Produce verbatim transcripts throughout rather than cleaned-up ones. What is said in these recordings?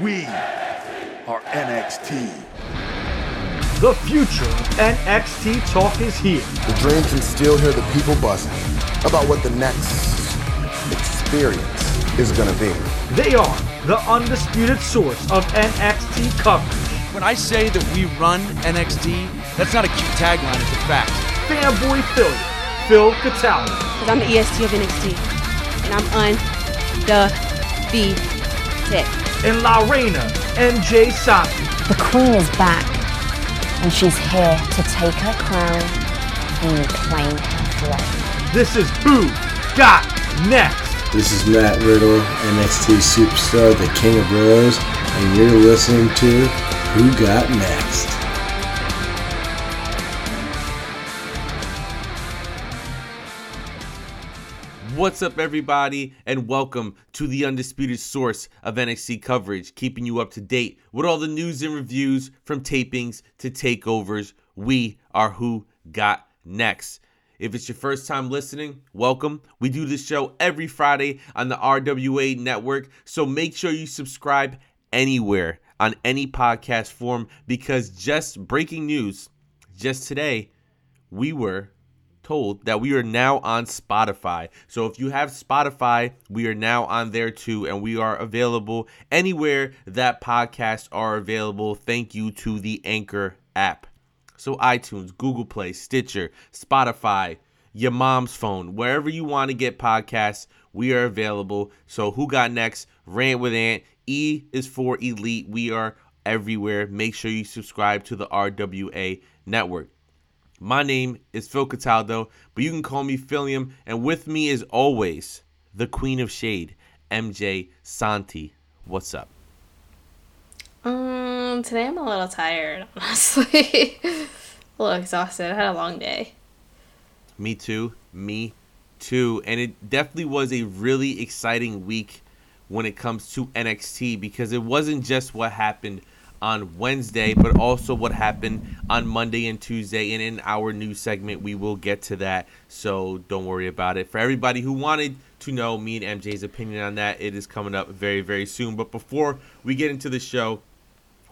We are N X T. The future of N X T talk is here. The Dream can still hear the people buzzing about what the next experience is going to be. They are the undisputed source of N X T coverage. When I say that we run N X T, that's not a cute tagline, it's a fact. Fanboy Philly, Phil Cataldo. Because I'm the E S T of N X T, and I'm un-the-be-ted. And La Reina, M J Santi. The queen is back. And she's here to take her crown and reclaim her throne. This is Who Got Next. This is Matt Riddle, N X T Superstar, the King of Rose, and you're listening to Who Got Next. What's up, everybody, and welcome to the undisputed source of N X T coverage, keeping you up to date with all the news and reviews from tapings to takeovers. We are Who Got Next. If it's your first time listening, welcome. We do this show every Friday on the R W A network, so make sure you subscribe anywhere on any podcast form, because just breaking news, just today, we were told that we are now on Spotify. So if you have Spotify, we are now on there too, and we are available anywhere that podcasts are available. Thank you to the Anchor app. So iTunes, Google Play, Stitcher, Spotify, your mom's phone, wherever you want to get podcasts, we are available. So Who Got Next, Rant with Ant, E is for Elite. We are everywhere. Make sure you subscribe to the R W A network. My name is Phil Cataldo, but you can call me Philium, and with me as always, the Queen of Shade, M J Santi. What's up? Um, today I'm a little tired, honestly. A little exhausted. I had a long day. Me too. Me too. And it definitely was a really exciting week when it comes to N X T, because it wasn't just what happened on Wednesday, but also what happened on Monday and Tuesday. And in our new segment, we will get to that, so don't worry about it. For everybody who wanted to know me and M J's opinion on that, it is coming up very, very soon. But before we get into the show,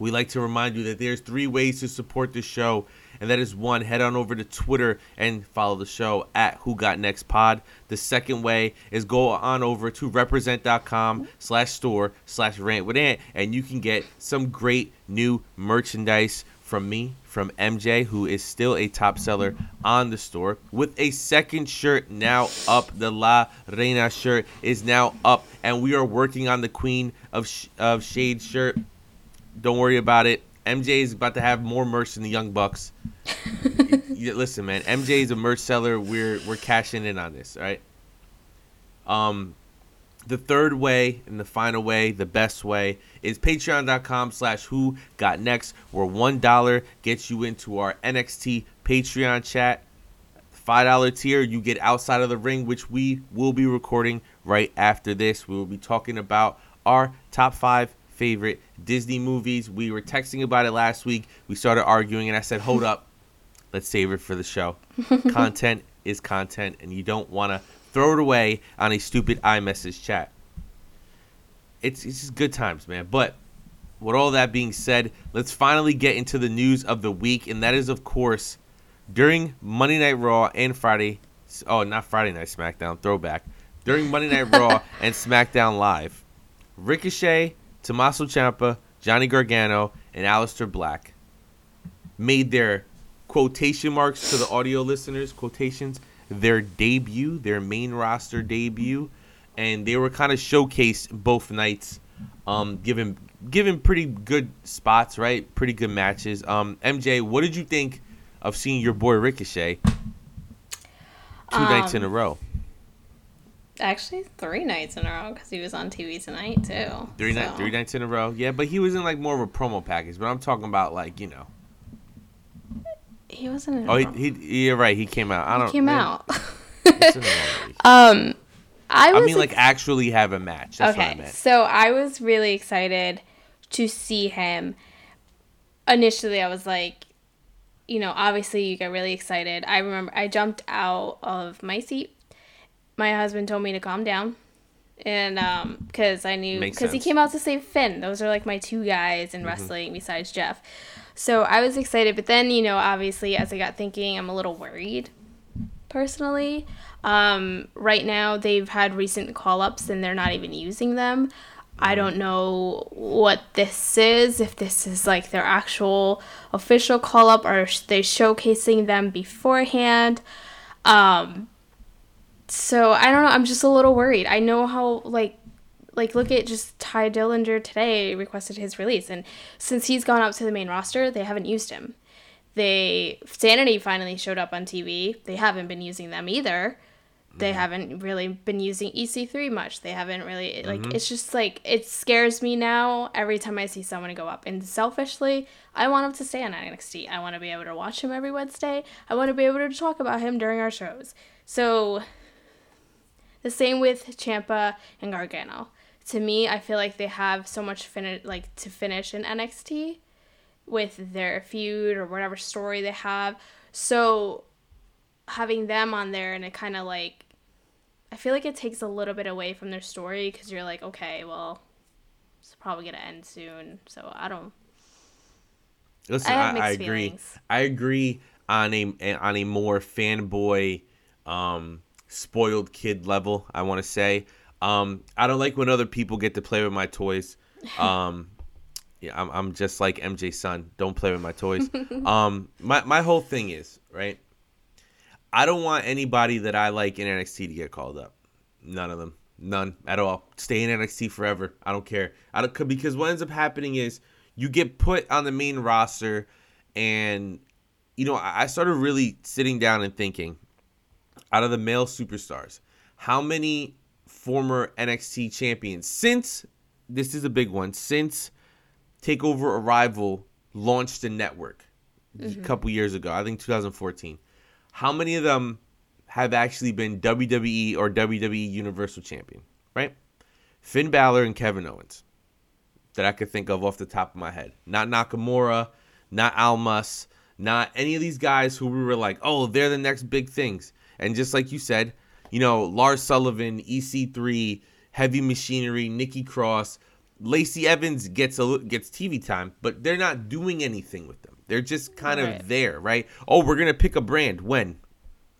we like to remind you that there's three ways to support the show. And that is one, head on over to Twitter and follow the show at Who Got Next Pod. The second way is go on over to represent.com slash store slash rant with Ant, and you can get some great new merchandise from me, from M J, who is still a top seller on the store, with a second shirt now up. The La Reina shirt is now up, and we are working on the Queen of, Sh- of Shade shirt. Don't worry about it. M J is about to have more merch than the Young Bucks. Listen, man, M J is a merch seller. We're we're cashing in on this, all right? Um, the third way and the final way, the best way, is patreon.com slash who got next, where one dollar gets you into our N X T Patreon chat. five dollar tier, you get Outside of the Ring, which we will be recording right after this. We will be talking about our top five favorite Disney movies. We were texting about it last week. We started arguing, and I said, hold up, let's save it for the show. Content is content, and you don't want to throw it away on a stupid iMessage chat. It's, it's just good times, man. But with all that being said, let's finally get into the news of the week, and that is, of course, during Monday Night Raw and Friday – oh, not Friday Night SmackDown, throwback. During Monday Night Raw and SmackDown Live, Ricochet, Tommaso Ciampa, Johnny Gargano, and Aleister Black made their quotation marks to the audio listeners, quotations, their debut, their main roster debut, and they were kind of showcased both nights, um, given given pretty good spots, right? Pretty good matches. Um, M J, what did you think of seeing your boy Ricochet two um, nights in a row? Actually, three nights in a row, because he was on T V tonight, too. Three, so. night, three nights in a row? Yeah, but he was in, like, more of a promo package. But I'm talking about, like, you know. He wasn't in oh, a Oh, he, he, you're right. He came out. I don't, he came man. out. um, I, was I mean, ex- like, actually have a match. That's okay, what I meant. So I was really excited to see him. Initially, I was like, you know, obviously you get really excited. I remember I jumped out of my seat. My husband told me to calm down. And um, because I knew, because he came out to save Finn. Those are like my two guys in mm-hmm. wrestling besides Jeff. So I was excited. But then, you know, obviously as I got thinking, I'm a little worried personally. Um, right now they've had recent call-ups and they're not even using them. I don't know what this is, if this is like their actual official call-up or are they showcasing them beforehand. Um, so I don't know. I'm just a little worried. I know how like, like look at just Ty Dillinger today requested his release. And since he's gone up to the main roster, they haven't used him. They Sanity finally showed up on T V. They haven't been using them either. They haven't really been using E C three much. They haven't really, like, mm-hmm. it's just, like, it scares me now every time I see someone go up. And selfishly, I want him to stay on N X T. I want to be able to watch him every Wednesday. I want to be able to talk about him during our shows. So, the same with Ciampa and Gargano. To me, I feel like they have so much, fin- like, to finish in N X T with their feud or whatever story they have. So, having them on there and it kind of, like, I feel like it takes a little bit away from their story because you're like, okay, well, it's probably going to end soon. So I don't. Listen, I, I, I agree. Feelings. I agree on a on a more fanboy, um, spoiled kid level. I want to say, um, I don't like when other people get to play with my toys. Um, yeah, I'm I'm just like M J's son. Don't play with my toys. um, my my whole thing is right. I don't want anybody that I like in N X T to get called up. None of them. None at all. Stay in N X T forever. I don't care. I don't, because what ends up happening is you get put on the main roster and, you know, I started really sitting down and thinking, out of the male superstars, how many former N X T champions since, this is a big one, since TakeOver Arrival launched the network mm-hmm. a couple years ago, I think twenty fourteen. How many of them have actually been W W E or W W E Universal Champion, right? Finn Balor and Kevin Owens that I could think of off the top of my head. Not Nakamura, not Almas, not any of these guys who we were like, oh, they're the next big things. And just like you said, you know, Lars Sullivan, E C three, Heavy Machinery, Nikki Cross, Lacey Evans gets a, gets T V time, but they're not doing anything with them. They're just kind right. of there, right? Oh, we're going to pick a brand. When?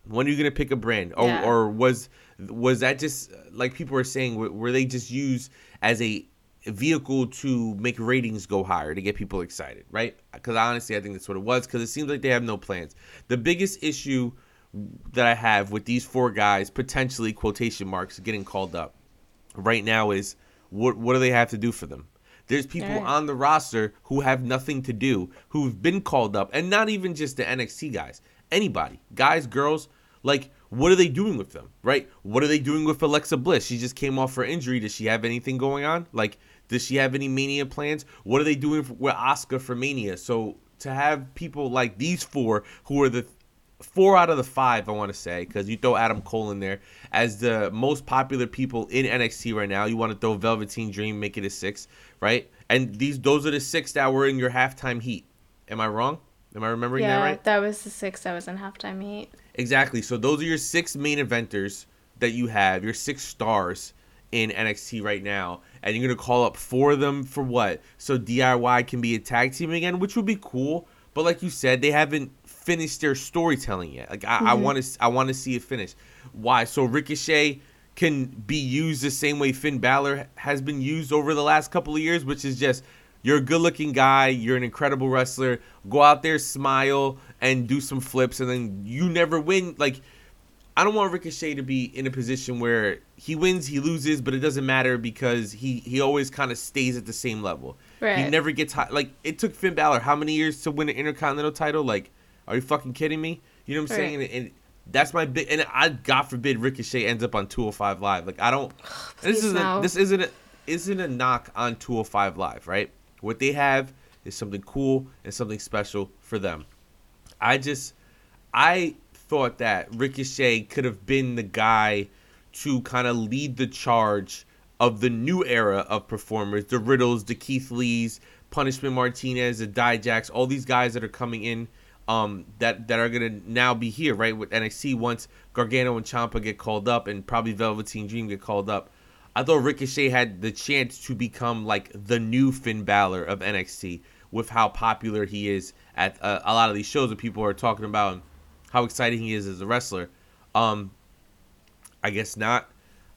When are you going to pick a brand? Or, yeah. or was was that just, like people are saying, were they just used as a vehicle to make ratings go higher, to get people excited, right? Because honestly, I think that's what it was, because it seems like they have no plans. The biggest issue that I have with these four guys, potentially, quotation marks, getting called up right now is, what what do they have to do for them? There's people right. on the roster who have nothing to do, who've been called up, and not even just the N X T guys. Anybody. Guys, girls, like, what are they doing with them, right? What are they doing with Alexa Bliss? She just came off her injury. Does she have anything going on? Like, does she have any Mania plans? What are they doing for, with Asuka for Mania? So to have people like these four, who are the four out of the five, I want to say, because you throw Adam Cole in there, as the most popular people in N X T right now. You want to throw Velveteen Dream, make it a six, right? And these, those are the six that were in your halftime heat. Am I wrong? Am I remembering yeah, that right? Yeah, that was the six that was in halftime heat. Exactly. So those are your six main eventers that you have, your six stars in N X T right now. And you're going to call up four of them for what? So D I Y can be a tag team again, which would be cool. But like you said, they haven't finished their storytelling yet. Like I want to, I want to see it finished. Why? So Ricochet can be used the same way Finn Balor has been used over the last couple of years, which is just, you're a good-looking guy, you're an incredible wrestler, go out there, smile, and do some flips, and then you never win. Like, I don't want Ricochet to be in a position where he wins, he loses, but it doesn't matter because he, he always kind of stays at the same level. Right. He never gets high. Like, it took Finn Balor how many years to win an Intercontinental title? Like, are you fucking kidding me? You know what I'm right. saying? And, and that's my big. And I, God forbid, Ricochet ends up on two oh five Live. Like I don't. Ugh, this isn't. No. A, this isn't. A, isn't a knock on two oh five Live, right? What they have is something cool and something special for them. I just, I thought that Ricochet could have been the guy to kind of lead the charge of the new era of performers, the Riddles, the Keith Lees, Punishment Martinez, the Dijaks, all these guys that are coming in. Um, that, that are going to now be here, right, with N X T once Gargano and Ciampa get called up and probably Velveteen Dream get called up. I thought Ricochet had the chance to become like the new Finn Balor of N X T with how popular he is at uh, a lot of these shows that people are talking about and how exciting he is as a wrestler. Um, I guess not.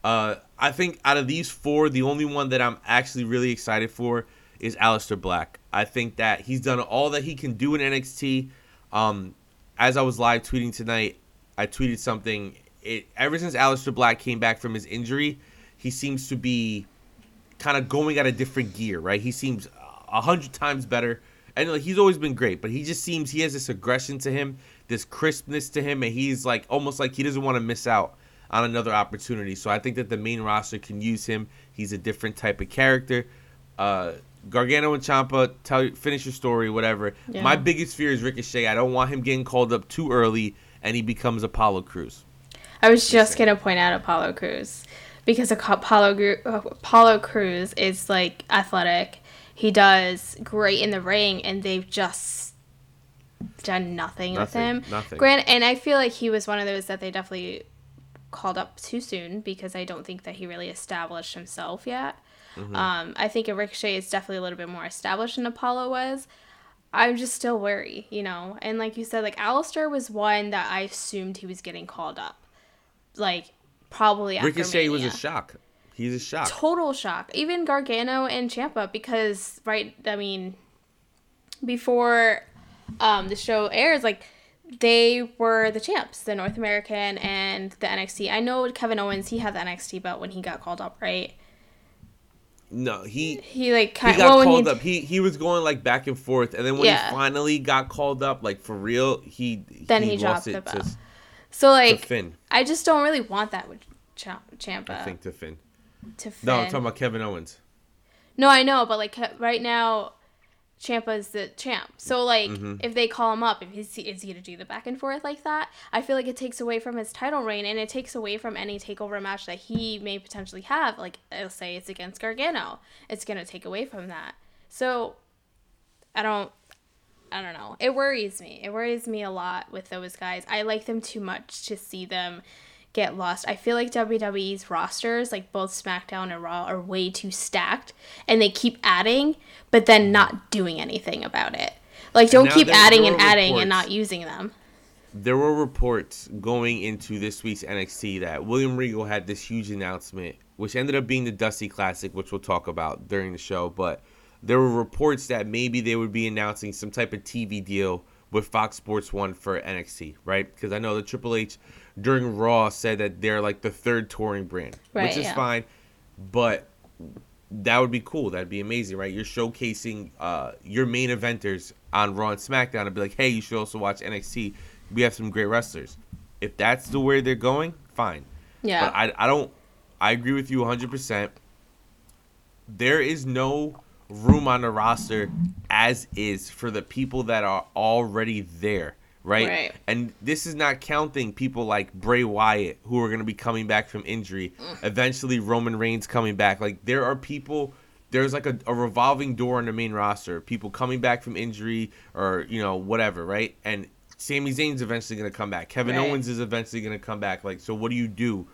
Uh, I think out of these four, the only one that I'm actually really excited for is Aleister Black. I think that he's done all that he can do in N X T. Um, as I was live tweeting tonight, I tweeted something. It, ever since Aleister Black came back from his injury, he seems to be kind of going at a different gear, right? He seems a hundred times better. And like, he's always been great, but he just seems he has this aggression to him, this crispness to him, and he's like almost like he doesn't want to miss out on another opportunity. So I think that the main roster can use him. He's a different type of character. Uh, Gargano and Ciampa, tell, finish your story, whatever. Yeah. My biggest fear is Ricochet. I don't want him getting called up too early and he becomes Apollo Crews. I was just going to point out Apollo Crews because Apollo, Apollo Crews is like athletic. He does great in the ring and they've just done nothing, nothing with him. Nothing. Grant, and I feel like he was one of those that they definitely called up too soon because I don't think that he really established himself yet. Mm-hmm. Um, I think Ricochet is definitely a little bit more established than Apollo was. I'm just still worried, you know. And like you said, like Aleister was one that I assumed he was getting called up. Like probably after Ricochet Mania. Was a shock. He's a shock. Total shock. Even Gargano and Ciampa because right, I mean, before um, the show airs, like they were the champs, the North American and the N X T. I know Kevin Owens, he had the N X T belt when he got called up, right? No, he he like kind he got well, called he, up. He he was going like back and forth, and then when yeah. he finally got called up, like for real, he then he, he dropped lost it the belt. To, so like, to Finn. I just don't really want that with Ciampa. I think to Finn. To Finn. No, I'm talking about Kevin Owens. No, I know, but like right now, Ciampa's the champ. So like, mm-hmm. if they call him up, if he's is he gonna do the back and forth like that? I feel like it takes away from his title reign, and it takes away from any takeover match that he may potentially have. Like, let's say it's against Gargano, it's gonna take away from that. So, I don't, I don't know. It worries me. It worries me a lot with those guys. I like them too much to see them get lost. I feel like W W E's rosters, like both SmackDown and Raw, are way too stacked, and they keep adding, but then not doing anything about it. Like, don't keep adding and adding and not using them. There were reports going into this week's N X T that William Regal had this huge announcement, which ended up being the Dusty Classic, which we'll talk about during the show, but there were reports that maybe they would be announcing some type of T V deal with Fox Sports one for N X T, right? Because I know the Triple H during Raw said that they're like the third touring brand, right, which is yeah. fine, but that would be cool. That'd be amazing, right? You're showcasing uh, your main eventers on Raw and SmackDown and be like, hey, you should also watch N X T. We have some great wrestlers. If that's the way they're going, fine. Yeah. But I, I don't, I agree with you one hundred percent. There is no room on the roster as is for the people that are already there, right? right? And this is not counting people like Bray Wyatt, who are going to be coming back from injury, eventually Roman Reigns coming back. Like, there are people, there's like a, a revolving door on the main roster, people coming back from injury or, you know, whatever, right? And Sami Zayn's eventually going to come back. Kevin right. Owens is eventually going to come back. Like, so what do you do?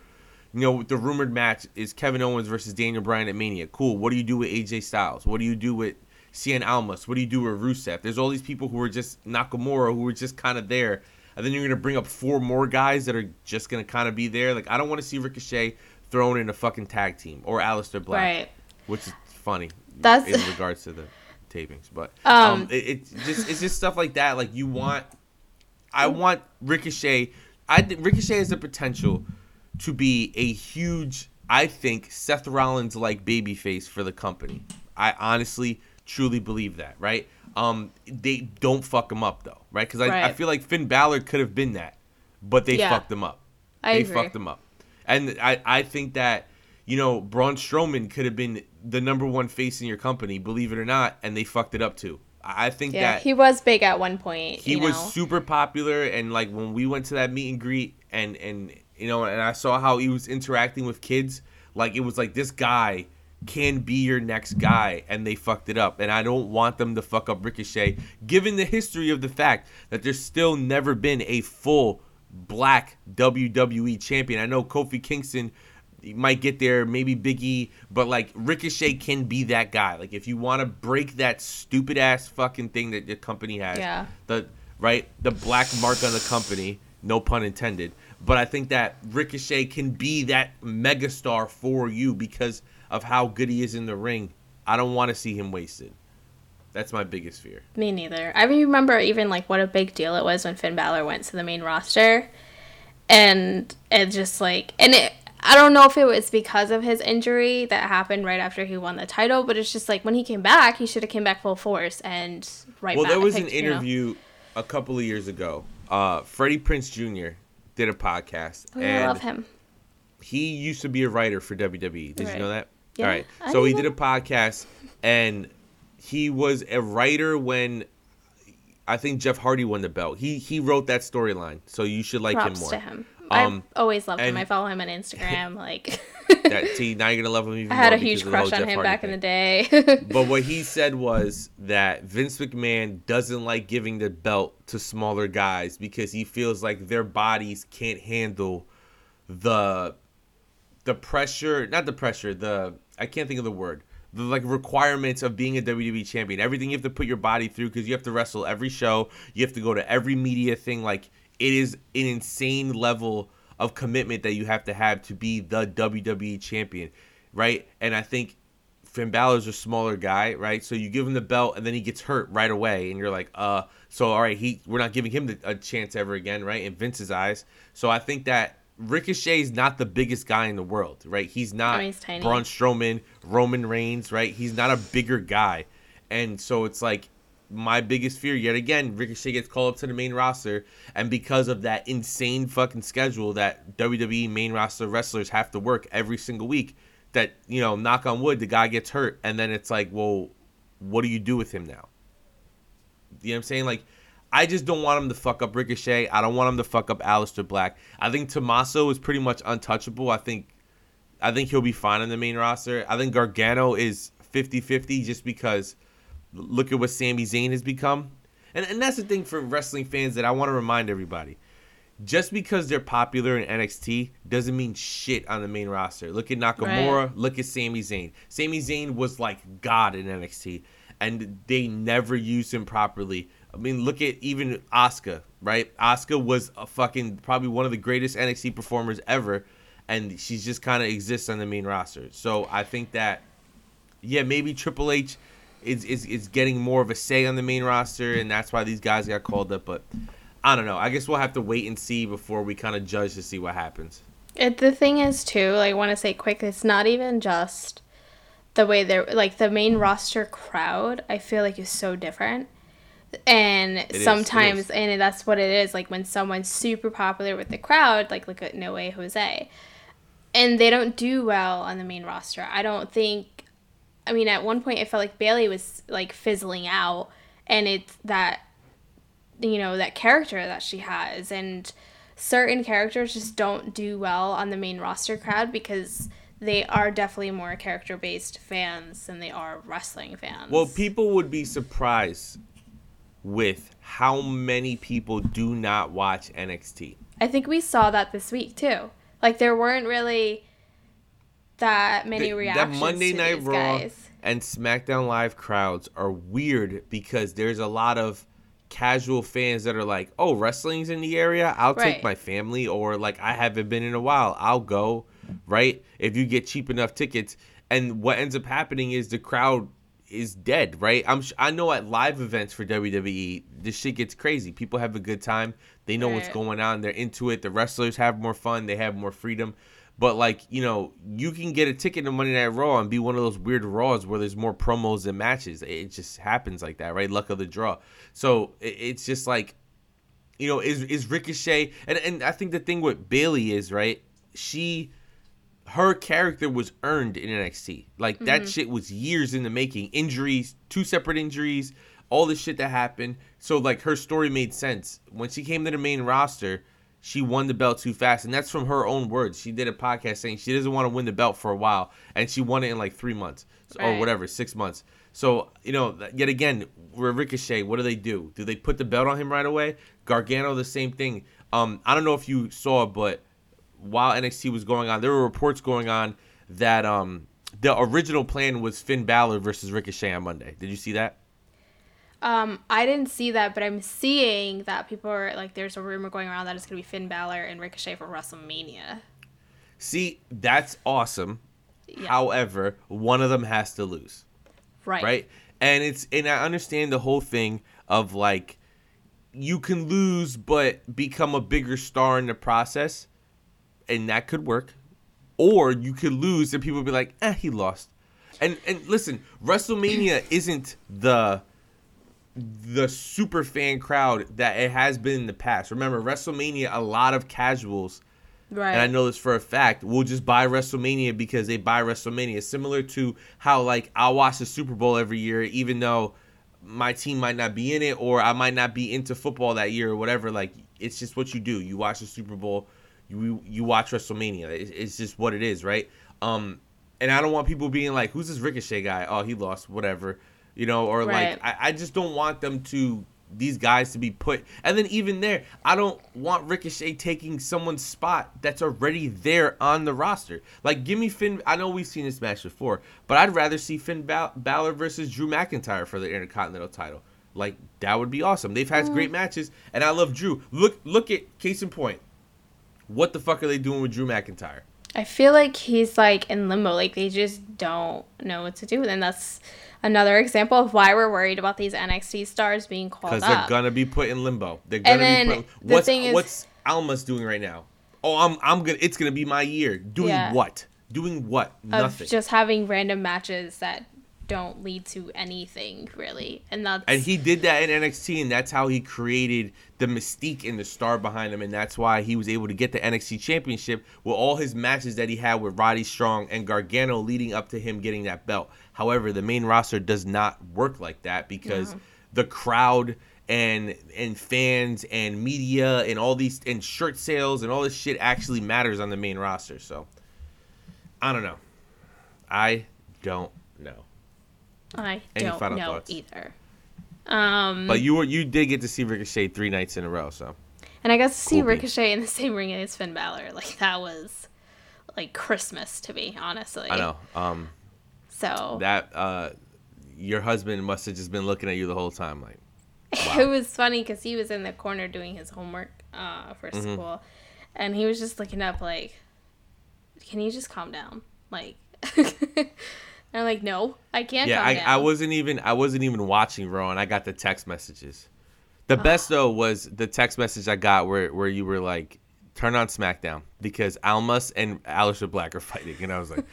You know, the rumored match is Kevin Owens versus Daniel Bryan at Mania. Cool. What do you do with A J Styles? What do you do with Cien Almas? What do you do with Rusev? There's all these people who are just Nakamura, who are just kind of there. And then you're going to bring up four more guys that are just going to kind of be there. Like, I don't want to see Ricochet thrown in a fucking tag team or Aleister Black. Right. Which is funny That's... in regards to the tapings. But um, um, it, it's just it's just stuff like that. Like, you want – I want Ricochet – I think Ricochet has the potential – to be a huge, I think, Seth Rollins-like babyface for the company. I honestly, truly believe that, right? Um, they don't fuck him up, though, right? Because I, right. I feel like Finn Balor could have been that, but they yeah. fucked him up. I they agree. fucked him up. And I, I think that, you know, Braun Strowman could have been the number one face in your company, believe it or not, and they fucked it up, too. I think yeah, that... he was big at one point, He you know? was super popular, and, like, when we went to that meet and greet and... and You know, and I saw how he was interacting with kids. Like, it was like, this guy can be your next guy, and they fucked it up. And I don't want them to fuck up Ricochet, given the history of the fact that there's still never been a full black W W E champion. I know Kofi Kingston might get there, maybe Big E, but like Ricochet can be that guy. Like if you want to break that stupid ass fucking thing that the company has, yeah. the right, the black mark on the company, no pun intended. But I think that Ricochet can be that megastar for you because of how good he is in the ring. I don't want to see him wasted. That's my biggest fear. Me neither. I remember even like what a big deal it was when Finn Balor went to the main roster. And it just like, and it, I don't know if it was because of his injury that happened right after he won the title, but it's just like when he came back, he should have came back full force and right well, back. Well, there was picked, an interview you know. a couple of years ago. Uh, Freddie Prinze Junior did a podcast. Oh, and I love him. He used to be a writer for W W E. Did right. you know that? Yeah. All right. So he did a podcast and... He was a writer when I think Jeff Hardy won the belt. He he wrote that storyline, so you should like Props him more. To him. Um, I always loved him. I follow him on Instagram. Like, that, see, now you're gonna love him even more. I had more a huge crush on Jeff him Hardy back thing. in the day. But what he said was that Vince McMahon doesn't like giving the belt to smaller guys because he feels like their bodies can't handle the the pressure. Not the pressure. The I can't think of the word. The like requirements of being a W W E champion, everything you have to put your body through because you have to wrestle every show, you have to go to every media thing. Like it is an insane level of commitment that you have to have to be the W W E champion, right? And I think Finn Balor's a smaller guy, right? So you give him the belt and then he gets hurt right away, and you're like, uh, so all right, he we're not giving him the, a chance ever again, right? In Vince's eyes, so I think that. Ricochet's not the biggest guy in the world, right? He's not oh, he's Braun Strowman, Roman Reigns, right? He's not a bigger guy. And so it's like my biggest fear, yet again, Ricochet gets called up to the main roster. And because of that insane fucking schedule that W W E main roster wrestlers have to work every single week, that, you know, knock on wood, the guy gets hurt. And then it's like, well, what do you do with him now? You know what I'm saying? Like, I just don't want him to fuck up Ricochet. I don't want him to fuck up Aleister Black. I think Tommaso is pretty much untouchable. I think I think he'll be fine in the main roster. I think Gargano is fifty-fifty just because look at what Sami Zayn has become. And and that's the thing for wrestling fans that I want to remind everybody. Just because they're popular in N X T doesn't mean shit on the main roster. Look at Nakamura. Right. Look at Sami Zayn. Sami Zayn was like God in N X T, and they never used him properly. I mean, look at even Asuka, right? Asuka was a fucking probably one of the greatest N X T performers ever, and she just kind of exists on the main roster. So I think that, yeah, maybe Triple H is, is is getting more of a say on the main roster, and that's why these guys got called up. But I don't know. I guess we'll have to wait and see before we kind of judge to see what happens. It, the thing is, too, I want to say quick, it's not even just the way they're, like, the main roster crowd, I feel like is so different. And it sometimes, is, and that's what it is, like, when someone's super popular with the crowd, like, look at No Way Jose. And they don't do well on the main roster. I don't think, I mean, at one point, it felt like Bayley was, like, fizzling out. And it's that, you know, that character that she has. And certain characters just don't do well on the main roster crowd because they are definitely more character-based fans than they are wrestling fans. Well, people would be surprised with how many people do not watch N X T. I think we saw that this week, too. Like, there weren't really that many the, reactions that Monday to Night these Raw guys. And SmackDown Live crowds are weird because there's a lot of casual fans that are like, oh, wrestling's in the area? I'll right. take my family. Or, like, I haven't been in a while. I'll go, right? If you get cheap enough tickets. And what ends up happening is the crowd is dead, right? I'm I know at live events for W W E, this shit gets crazy. People have a good time. They know right. what's going on. They're into it. The wrestlers have more fun. They have more freedom. But, like, you know, you can get a ticket to Monday Night Raw and be one of those weird Raws where there's more promos than matches. It just happens like that, right? Luck of the draw. So it's just like, you know, is is Ricochet, and, and I think the thing with Bayley is, right, she... her character was earned in N X T. Like, that mm-hmm. shit was years in the making. Injuries, two separate injuries, all the shit that happened. So, like, her story made sense. When she came to the main roster, she won the belt too fast. And that's from her own words. She did a podcast saying she doesn't want to win the belt for a while. And she won it in, like, three months. Right. Or whatever, six months. So, you know, yet again, Ricochet, what do they do? Do they put the belt on him right away? Gargano, the same thing. Um, I don't know if you saw, but... while N X T was going on, there were reports going on that um, the original plan was Finn Balor versus Ricochet on Monday. Did you see that? Um, I didn't see that, but I'm seeing that people are like, there's a rumor going around that it's going to be Finn Balor and Ricochet for WrestleMania. See, that's awesome. Yeah. However, one of them has to lose. Right. Right. And it's, and I understand the whole thing of like, you can lose, but become a bigger star in the process. And that could work. Or you could lose and people would be like, eh, he lost. And, and listen, WrestleMania isn't the, the super fan crowd that it has been in the past. Remember, WrestleMania, a lot of casuals, right? And I know this for a fact, will just buy WrestleMania because they buy WrestleMania. Similar to how, like, I'll watch the Super Bowl every year, even though my team might not be in it or I might not be into football that year or whatever. Like, it's just what you do. You watch the Super Bowl, you you watch WrestleMania. It's just what it is, right? Um, and I don't want people being like, who's this Ricochet guy? Oh, he lost, whatever. You know, or right. like, I, I just don't want them to, these guys to be put. And then even there, I don't want Ricochet taking someone's spot that's already there on the roster. Like, give me Finn. I know we've seen this match before, but I'd rather see Finn Bal- Balor versus Drew McIntyre for the Intercontinental title. Like, that would be awesome. They've had mm. great matches, and I love Drew. Look, look at, case in point, what the fuck are they doing with Drew McIntyre? I feel like he's, like, in limbo. Like, they just don't know what to do. And that's another example of why we're worried about these N X T stars being called up. Because they're going to be put in limbo. They're going to be put in what's, is, what's Almas doing right now? Oh, I'm I'm gonna. It's going to be my year. Doing yeah. what? Doing what? Nothing. Of just having random matches that don't lead to anything, really. And that's, and he did that in N X T, and that's how he created the mystique and the star behind him, and that's why he was able to get the N X T championship with all his matches that he had with Roderick Strong and Gargano leading up to him getting that belt. However, the main roster does not work like that because no. the crowd and and fans and media and all these and shirt sales and all this shit actually matters on the main roster. So I don't know. I don't know. I Any don't know thoughts? either. Um, but you were you did get to see Ricochet three nights in a row, so. And I got to see cool Ricochet beat. in the same ring as Finn Balor. Like, that was, like, Christmas to me, honestly. I know. Um, so. That, uh, your husband must have just been looking at you the whole time, like, wow. It was funny because he was in the corner doing his homework uh, for mm-hmm. school. And he was just looking up, like, can you just calm down? Like, and I'm like, no, I can't. Yeah, I, I wasn't even I wasn't even watching Raw, and I got the text messages. The oh. best though was the text message I got where, where you were like, turn on SmackDown because Almas and Aleister Black are fighting, and I was like,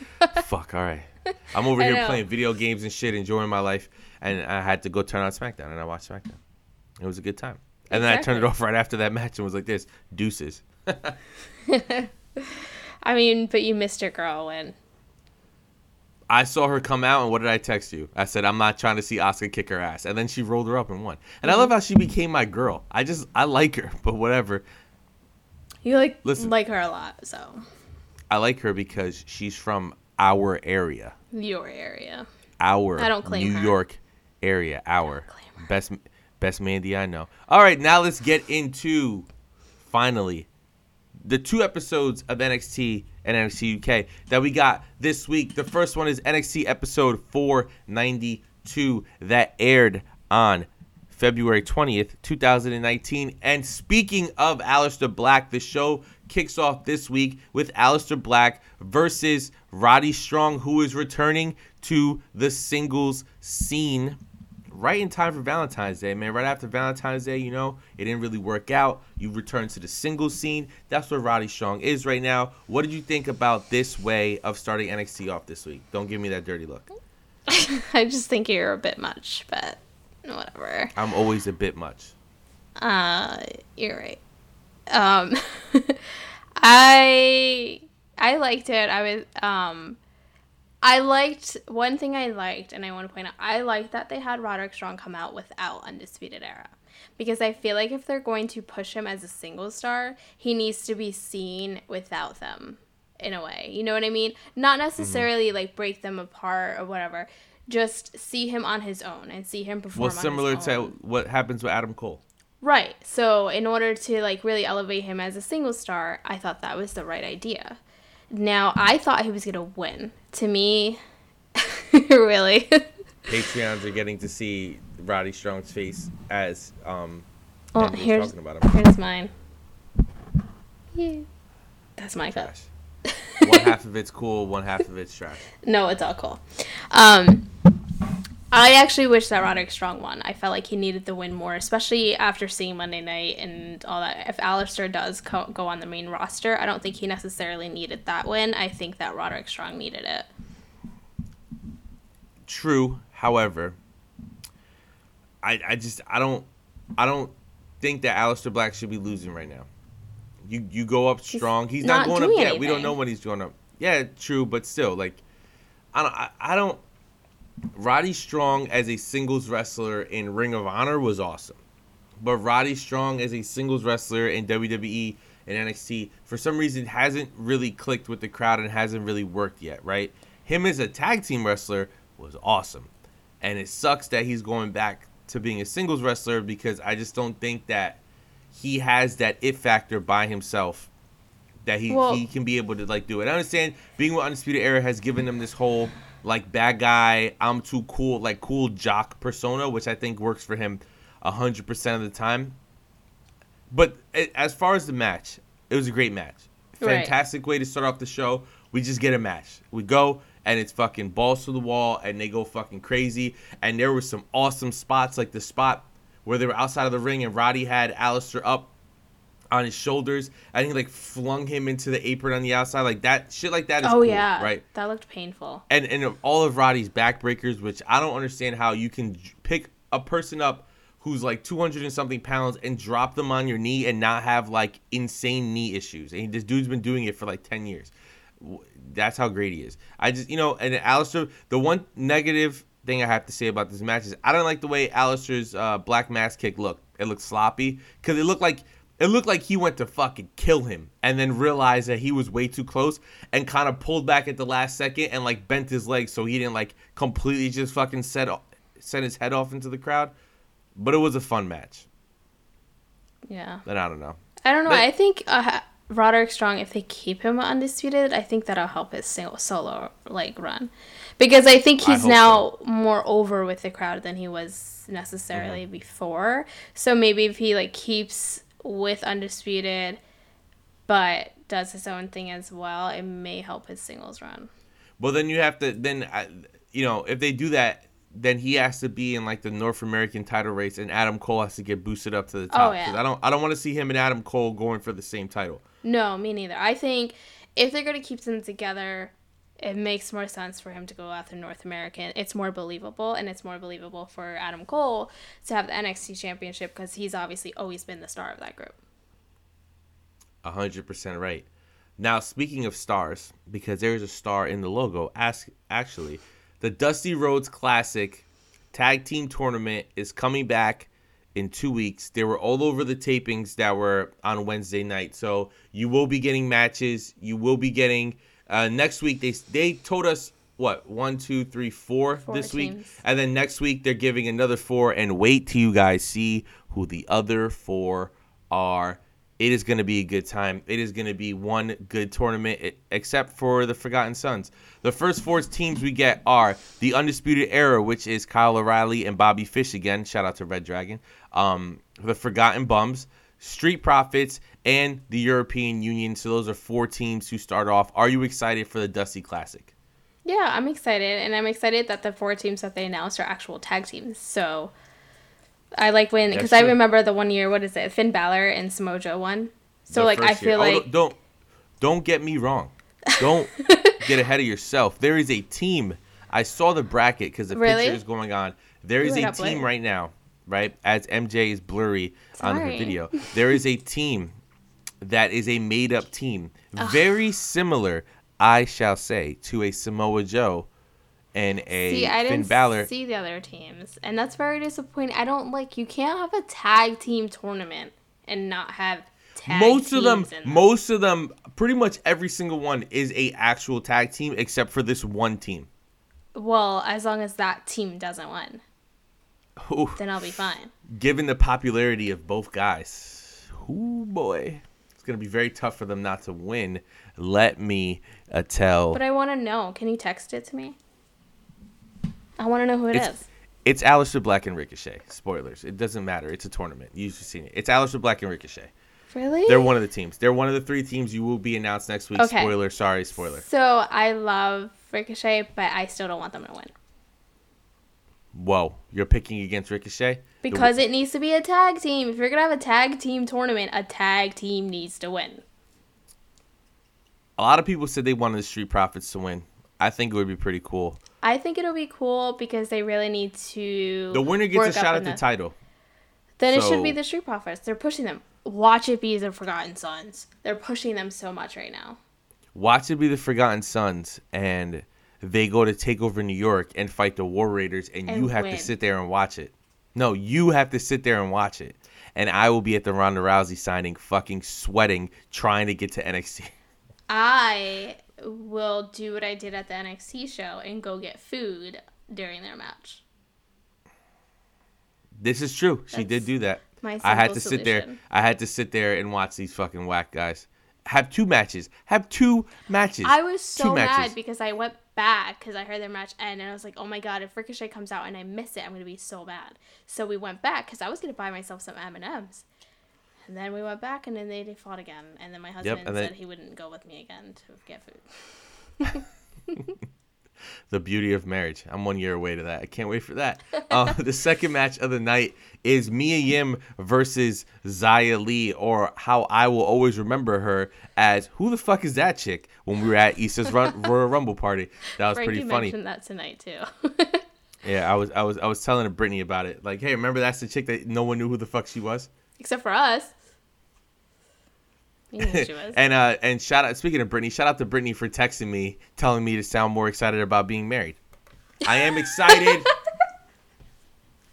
fuck, all right. I'm over I here know. playing video games and shit, enjoying my life, and I had to go turn on SmackDown, and I watched SmackDown. It was a good time, and exactly. then I turned it off right after that match and was like, this deuces. I mean, but you missed your girl when. I saw her come out, and what did I text you? I said, I'm not trying to see Asuka kick her ass. And then she rolled her up and won. And I love how she became my girl. I just, I like her, but whatever. You like Listen, like her a lot, so. I like her because she's from our area. Your area. Our I don't claim New her. York area. Our I don't claim her. best best Mandy I know. All right, now let's get into, finally, the two episodes of N X T and N X T U K that we got this week. The first one is N X T episode four ninety-two that aired on February twentieth, twenty nineteen. And speaking of Aleister Black, the show kicks off this week with Aleister Black versus Roderick Strong, who is returning to the singles scene right in time for Valentine's Day, man. Right after Valentine's Day, you know, it didn't really work out. You return to the single scene. That's where Roderick Strong is right now. What did you think about this way of starting N X T off this week? Don't give me that dirty look. I just think you're a bit much, but whatever. I'm always a bit much. Uh, you're right. Um, I I liked it. I was um. I liked, one thing I liked, and I want to point out, I liked that they had Roderick Strong come out without Undisputed Era. Because I feel like if they're going to push him as a single star, he needs to be seen without them, in a way. You know what I mean? Not necessarily, mm-hmm. like, break them apart or whatever. Just see him on his own and see him perform well, on his own. Well, similar to what happens with Adam Cole. Right. So in order to like really elevate him as a single star, I thought that was the right idea. Now, I thought he was going to win. To me, really. Patreons are getting to see Roddy Strong's face as um well, here's, talking about him. Here's mine. Yeah. That's my cup. One half of it's cool, one half of it's trash. No, it's all cool. Um, I actually wish that Roderick Strong won. I felt like he needed the win more, especially after seeing Monday night and all that. If Aleister does co- go on the main roster, I don't think he necessarily needed that win. I think that Roderick Strong needed it. True. However, I I just I don't I don't think that Aleister Black should be losing right now. You you go up strong. He's, he's not, not going up yet. We don't know when he's going up. Yeah, true, but still, like, I don't. I, I don't. Roddy Strong as a singles wrestler in Ring of Honor was awesome, but Roddy Strong as a singles wrestler in W W E and N X T for some reason hasn't really clicked with the crowd and hasn't really worked yet. Right? Him as a tag team wrestler was awesome, and it sucks that he's going back to being a singles wrestler because I just don't think that he has that it factor by himself that he, well, he can be able to, like, do it. I understand being with Undisputed Era has given them this whole, like, bad guy, I'm too cool, like, cool jock persona, which I think works for him one hundred percent of the time. But it, as far as the match, it was a great match. Fantastic right. way to start off the show. We just get a match. We go, and it's fucking balls to the wall, and they go fucking crazy. And there were some awesome spots, like the spot where they were outside of the ring and Roddy had Aleister up on his shoulders. I think, like, flung him into the apron on the outside. Like, that shit like that is oh, cool, yeah. right? That looked painful. And and all of Roddy's backbreakers, which I don't understand how you can pick a person up who's, like, two hundred and something pounds and drop them on your knee and not have, like, insane knee issues. And this dude's been doing it for, like, ten years. That's how great he is. I just, you know, and Aleister, the one negative thing I have to say about this match is I don't like the way Aleister's uh, black mask kick looked. It looked sloppy because it looked like it looked like he went to fucking kill him and then realized that he was way too close and kind of pulled back at the last second and, like, bent his leg so he didn't, like, completely just fucking set send his head off into the crowd. But it was a fun match. Yeah. But I don't know. I don't know. But I think uh, Roderick Strong, if they keep him undisputed, I think that'll help his solo, like, run. Because I think he's I now so. more over with the crowd than he was necessarily mm-hmm. before. So maybe if he, like, keeps with Undisputed but does his own thing as well, it may help his singles run. Well, then you have to, then, you know, if they do that, then he has to be in, like, the North American title race and Adam Cole has to get boosted up to the top. Oh, yeah. 'Cause I don't, I don't want to see him and Adam Cole going for the same title. No, me neither. I think if they're going to keep them together, it makes more sense for him to go after North American. It's more believable, and it's more believable for Adam Cole to have the N X T championship because he's obviously always been the star of that group. one hundred percent right. Now, speaking of stars, because there's a star in the logo, ask, actually, the Dusty Rhodes Classic Tag Team Tournament is coming back in two weeks. They were all over the tapings that were on Wednesday night. So you will be getting matches. You will be getting... Uh, next week, they they told us, what, one, two, three, four, four this teams. week. And then next week, they're giving another four. And wait till you guys see who the other four are. It is going to be a good time. It is going to be one good tournament, except for the Forgotten Sons. The first four teams we get are the Undisputed Era, which is Kyle O'Reilly and Bobby Fish again. Shout out to Red Dragon. Um, the Forgotten Bums, Street Profits, and the European Union. So those are four teams who start off. Are you excited for the Dusty Classic? Yeah, I'm excited. And I'm excited that the four teams that they announced are actual tag teams. So I like when, because I remember the one year, what is it? Fin Balor and Samoa Joe won. So the like, I feel year. like. Oh, don't, don't get me wrong. Don't get ahead of yourself. There is a team. I saw the bracket because the really? picture is going on. There is a team right now, right? As M J is blurry Sorry. on her video. There is a team. That is a made-up team. Ugh. Very similar, I shall say, to a Samoa Joe and a see, I Finn didn't Balor. See the other teams, and that's very disappointing. I don't like. You can't have a tag team tournament and not have tag most teams of them. In them. Most of them, pretty much every single one, is a actual tag team, except for this one team. Well, as long as that team doesn't win. Oh, then I'll be fine. Given the popularity of both guys, oh boy, it's going to be very tough for them not to win. Let me uh, tell. But I want to know. Can you text it to me? I want to know who it it's, is. It's Aleister Black and Ricochet. Spoilers. It doesn't matter. It's a tournament. You've seen it. It's Aleister Black and Ricochet. Really? They're one of the teams. They're one of the three teams. You will be announced next week. Okay. Spoiler. Sorry, spoiler. So I love Ricochet, but I still don't want them to win. Whoa, you're picking against Ricochet? Because the... it needs to be a tag team. If you're going to have a tag team tournament, a tag team needs to win. A lot of people said they wanted the Street Profits to win. I think it would be pretty cool. I think it'll be cool because they really need to... The winner gets a shot at the, the title. Then so... it should be the Street Profits. They're pushing them. Watch it be the Forgotten Sons. They're pushing them so much right now. Watch it be the Forgotten Sons and... They go to take over New York and fight the War Raiders, and, and you have win. to sit there and watch it. No, you have to sit there and watch it. And I will be at the Ronda Rousey signing, fucking sweating, trying to get to N X T. I will do what I did at the N X T show and go get food during their match. This is true. That's she did do that. My I had to solution. sit there. I had to sit there and watch these fucking whack guys. Have two matches. Have two matches. I was so mad because I went back because I heard their match end and I was like, oh my God, if Ricochet comes out and I miss it, I'm going to be so bad. So we went back because I was going to buy myself some M and M's. And then we went back and then they fought again. And then my husband yep, then... said he wouldn't go with me again to get food. The beauty of marriage. I'm one year away to that. I can't wait for that. Uh, the second match of the night is Mia Yim versus Xia Li, or how I will always remember her as, who the fuck is that chick, when we were at Issa's Run- Royal Rumble party. That was Frankie pretty funny. Frankie mentioned that tonight, too. Yeah, I was I was, I was telling Brittany about it. Like, hey, remember that's the chick that no one knew who the fuck she was? Except for us. and uh, and shout out, speaking of Brittany, shout out to Brittany for texting me, telling me to sound more excited about being married. I am excited.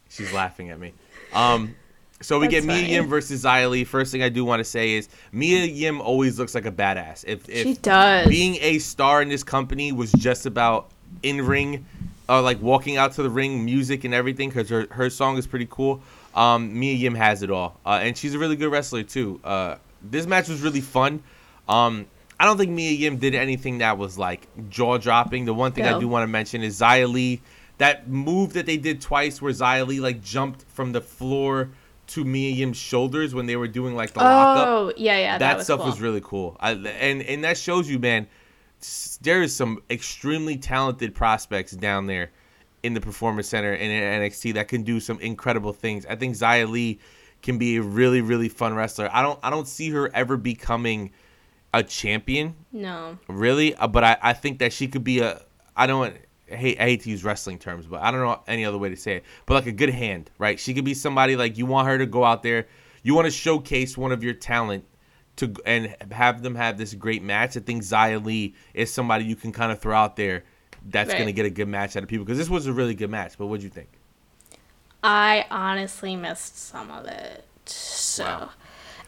She's laughing at me. Um, so we That's get funny. Mia Yim versus Xia Li. First thing I do want to say is Mia Yim always looks like a badass. If, if she does. Being a star in this company was just about in ring, uh, like walking out to the ring, music and everything, because her her song is pretty cool. Um, Mia Yim has it all, uh, and she's a really good wrestler too. Uh. This match was really fun. Um, I don't think Mia Yim did anything that was, like, jaw-dropping. The one thing no. I do want to mention is Xia Li. That move that they did twice where Xia Li, like, jumped from the floor to Mia Yim's shoulders when they were doing, like, the oh, lockup. Oh, yeah, yeah. That, that was stuff cool. was really cool. I, and, and that shows you, man, there is some extremely talented prospects down there in the Performance Center and in N X T that can do some incredible things. I think Xia Li... can be a really, really fun wrestler. I don't I don't see her ever becoming a champion. No. Really? Uh, but I, I think that she could be a... I don't... I hate, I hate to use wrestling terms, but I don't know any other way to say it. But like a good hand, right? She could be somebody like you want her to go out there. You want to showcase one of your talent to and have them have this great match. I think Xia Li is somebody you can kind of throw out there that's right. going to get a good match out of people. Because this was a really good match. But what'd you think? I honestly missed some of it. So, wow.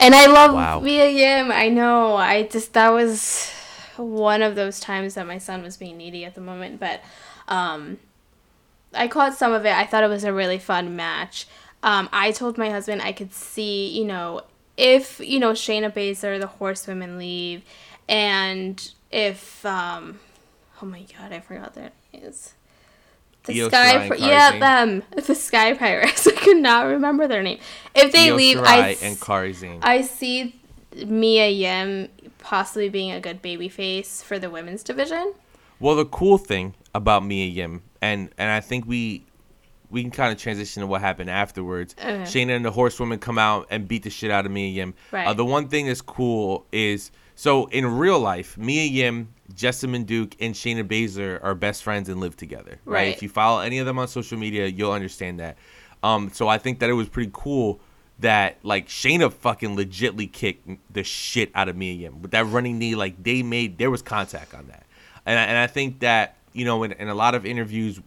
And I love wow. Mia Yim. I know. I just that was one of those times that my son was being needy at the moment, but um, I caught some of it. I thought it was a really fun match. Um, I told my husband I could see, you know, if you know Shayna Baszler, the Horsewomen leave, and if um, oh my God, I forgot their names. The Io Sky, Shirai Pri- yeah, them. The Sky Pirates. I could not remember their name. If they Io leave, Shirai I and Kairi Sane. I see Mia Yim possibly being a good babyface for the women's division. Well, the cool thing about Mia Yim, and and I think we we can kind of transition to what happened afterwards. Okay. Shayna and the Horsewomen come out and beat the shit out of Mia Yim. Right. Uh, the one thing that's cool is so in real life, Mia Yim, Jessamyn Duke, and Shayna Baszler are best friends and live together, right? right? If you follow any of them on social media, you'll understand that. Um, so I think that it was pretty cool that, like, Shayna fucking legitly kicked the shit out of Mia Yim. With that running knee, like, they made, there was contact on that. And I, and I think that, you know, in, in a lot of interviews,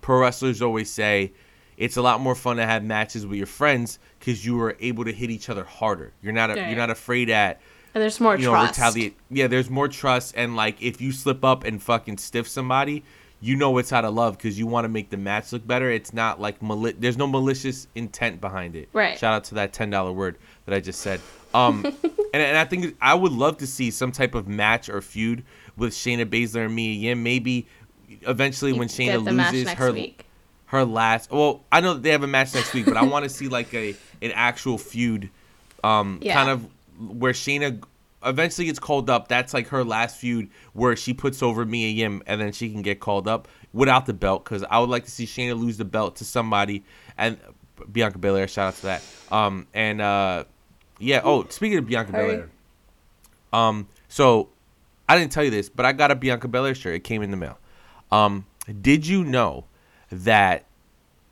pro wrestlers always say, it's a lot more fun to have matches with your friends because you are able to hit each other harder. You're not, a, right. you're not afraid at... And there's more you know, trust. Retaliate. Yeah, there's more trust. And, like, if you slip up and fucking stiff somebody, you know it's out of love because you want to make the match look better. It's not like mali- there's no malicious intent behind it. Right. Shout out to that ten dollar word that I just said. Um, and, and I think I would love to see some type of match or feud with Shayna Baszler and Mia Yim. Maybe eventually you when Shayna loses her week. her last. Well, I know that they have a match next week, but I want to see like a an actual feud, um, yeah. kind of where Shayna eventually gets called up. That's like her last feud where she puts over Mia Yim, and then she can get called up without the belt. Because I would like to see Shayna lose the belt to somebody, and Bianca Belair. Shout out to that. Um, and uh, yeah. Oh, speaking of Bianca Sorry. Belair, um, so I didn't tell you this, but I got a Bianca Belair shirt. It came in the mail. Um, did you know that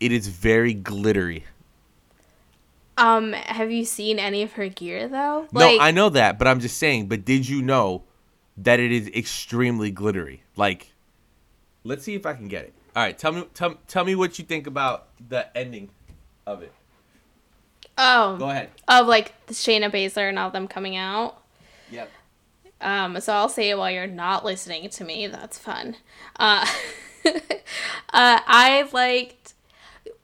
it is very glittery? Um, have you seen any of her gear, though? Like, no, I know that, but I'm just saying. But did you know that it is extremely glittery? Like, let's see if I can get it. All right, tell me, tell, tell me what you think about the ending of it. Oh, go ahead. Of like Shayna Baszler and all them coming out. Yep. Um, so I'll say it while you're not listening to me. That's fun. Uh, uh I liked.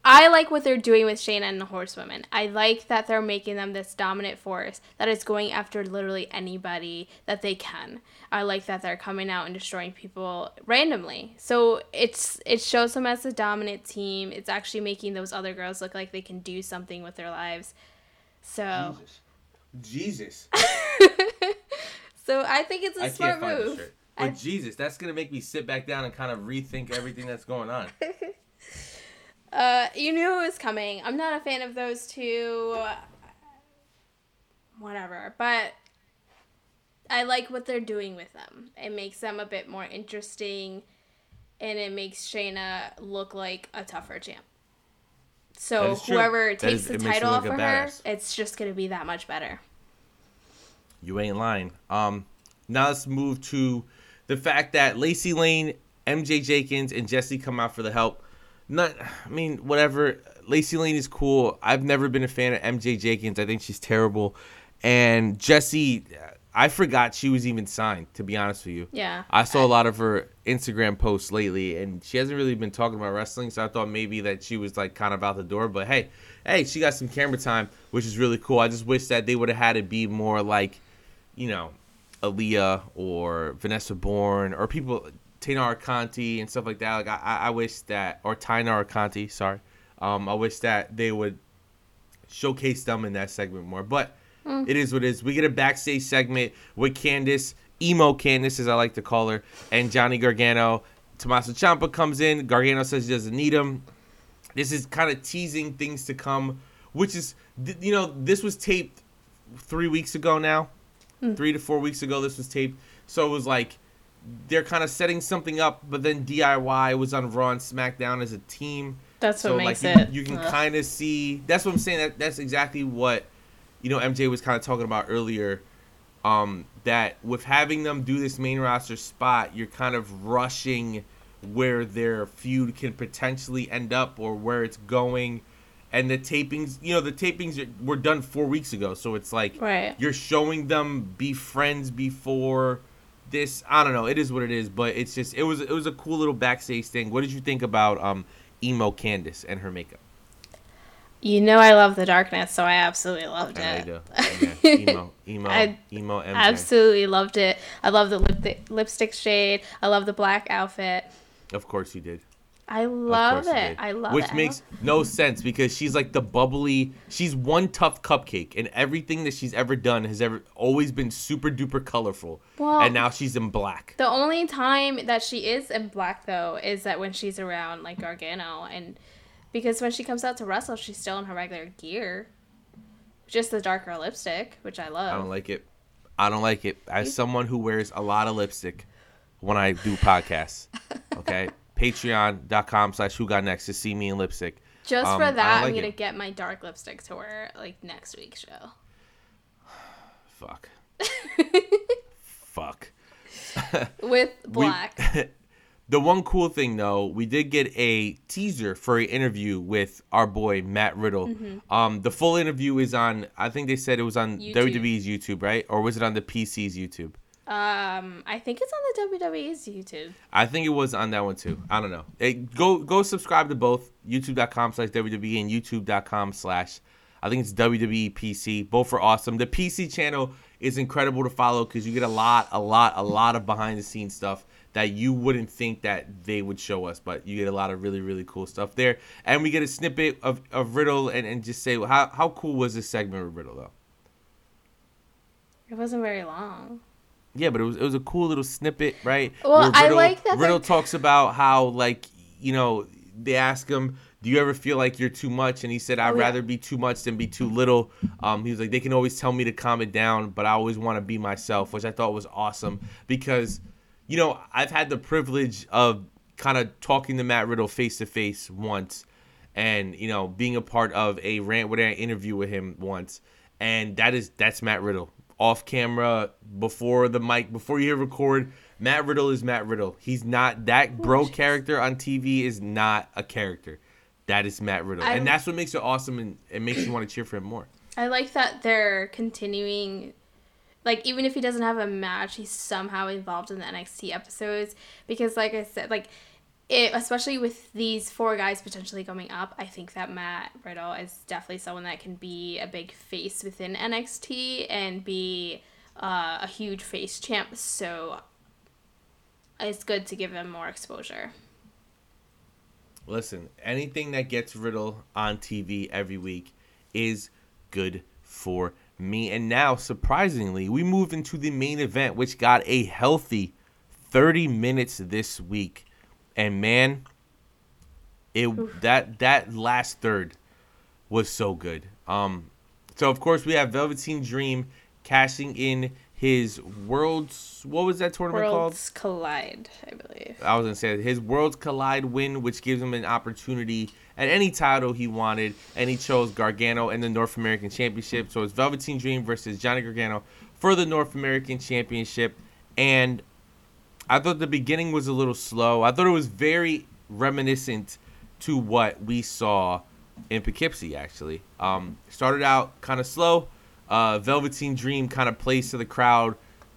I like what they're doing with Shayna and the Horsewomen. I like that they're making them this dominant force that is going after literally anybody that they can. I like that they're coming out and destroying people randomly. So it's it shows them as a dominant team. It's actually making those other girls look like they can do something with their lives. So Jesus. Jesus. So I think it's a I smart can't move. Find shirt. But I... Jesus, that's going to make me sit back down and kind of rethink everything that's going on. Uh, you knew it was coming. I'm not a fan of those two. Whatever. But I like what they're doing with them. It makes them a bit more interesting. And it makes Shayna look like a tougher champ. So whoever takes is, the title off of her, it's just going to be that much better. You ain't lying. Um, now let's move to the fact that Lacey Lane, M J Jenkins, and Jessie come out for the help. Not, I mean, whatever. Lacey Lane is cool. I've never been a fan of M J Jenkins. I think she's terrible. And Jessie, I forgot she was even signed, to be honest with you. Yeah. I saw a lot of her Instagram posts lately, and she hasn't really been talking about wrestling, so I thought maybe that she was, like, kind of out the door. But, hey, hey, she got some camera time, which is really cool. I just wish that they would have had it be more like, you know, Aaliyah or Vanessa Bourne or people... Tayna Conti and stuff like that. Like I, I wish that, or Tayna Conti, sorry. Um, I wish that they would showcase them in that segment more. But mm. it is what it is. We get a backstage segment with Candice, emo Candice, as I like to call her, and Johnny Gargano. Tommaso Ciampa comes in. Gargano says he doesn't need him. This is kind of teasing things to come, which is, you know, this was taped three weeks ago now. Mm. Three to four weeks ago, this was taped. So it was like, they're kind of setting something up, but then D I Y was on Raw and SmackDown as a team. That's what so, makes like, you, it. You can kind of see. That's what I'm saying. That that's exactly what, you know, M J was kind of talking about earlier. Um, that with having them do this main roster spot, you're kind of rushing where their feud can potentially end up or where it's going. And the tapings, you know, the tapings are, were done four weeks ago. So it's like right. you're showing them be friends before... This, I don't know. It is what it is, but it's just it was it was a cool little backstage thing. What did you think about um, emo Candice and her makeup? You know, I love the darkness, so I absolutely loved I it. I do. Yeah. Emo, emo, I emo. M J. Absolutely loved it. I love the lip- lipstick shade. I love the black outfit. Of course, you did. I love it. I love it. Which makes no sense because she's like the bubbly. She's one tough cupcake, and everything that she's ever done has ever always been super duper colorful. Well, and now she's in black. The only time that she is in black though is that when she's around like Gargano, and because when she comes out to wrestle, she's still in her regular gear, just the darker lipstick, which I love. I don't like it. I don't like it. As someone who wears a lot of lipstick when I do podcasts, okay. Patreon.com slash who got next to see me in lipstick. Just um, for that, like I'm going to get my dark lipstick to wear like next week's show. Fuck. Fuck. With black. We, the one cool thing, though, we did get a teaser for an interview with our boy, Matt Riddle. Mm-hmm. Um, the full interview is on, I think they said it was on YouTube. W W E's YouTube, right? Or was it on the P C's YouTube? Um, I think it's on the W W E's YouTube. I think it was on that one too. I don't know. Hey, go go subscribe to both youtube dot com slash W W E and youtube dot com slash I think it's W W E P C. Both are awesome. The P C channel is incredible to follow because you get a lot, a lot, a lot of behind the scenes stuff that you wouldn't think that they would show us, but you get a lot of really, really cool stuff there. And we get a snippet of, of Riddle and, and just say, well, how how cool was this segment with Riddle though? It wasn't very long. Yeah, but it was it was a cool little snippet, right? Well, Riddle, I like that. Riddle they... talks about how, like, you know, they ask him, do you ever feel like you're too much? And he said, I'd oh, yeah. rather be too much than be too little. Um, he was like, they can always tell me to calm it down, but I always want to be myself, which I thought was awesome because, you know, I've had the privilege of kind of talking to Matt Riddle face-to-face once and, you know, being a part of a rant with an interview with him once. And that is that's Matt Riddle. Off camera, before the mic, before you hit record, Matt Riddle is Matt Riddle. He's not that bro character on T V is not a character. That is Matt Riddle, I'm, and that's what makes it awesome, and it makes you want to cheer for him more. I like that they're continuing, like even if he doesn't have a match, he's somehow involved in the N X T episodes because, like I said, like it especially with these four guys potentially coming up, I think that Matt Riddle is definitely someone that can be a big face within N X T and be uh, a huge face champ, so it's good to give him more exposure. Listen, anything that gets Riddle on T V every week is good for me. And now, surprisingly, we move into the main event, which got a healthy thirty minutes this week. And man, it Oof. that that last third was so good. Um, so of course we have Velveteen Dream cashing in his Worlds. What was that tournament Worlds called? Worlds Collide, I believe. I was gonna say his Worlds Collide win, which gives him an opportunity at any title he wanted, and he chose Gargano and the North American Championship. So it's Velveteen Dream versus Johnny Gargano for the North American Championship, and I thought the beginning was a little slow. I thought it was very reminiscent to what we saw in Poughkeepsie, actually. Um, started out kind of slow. Uh, Velveteen Dream kind of plays to the crowd,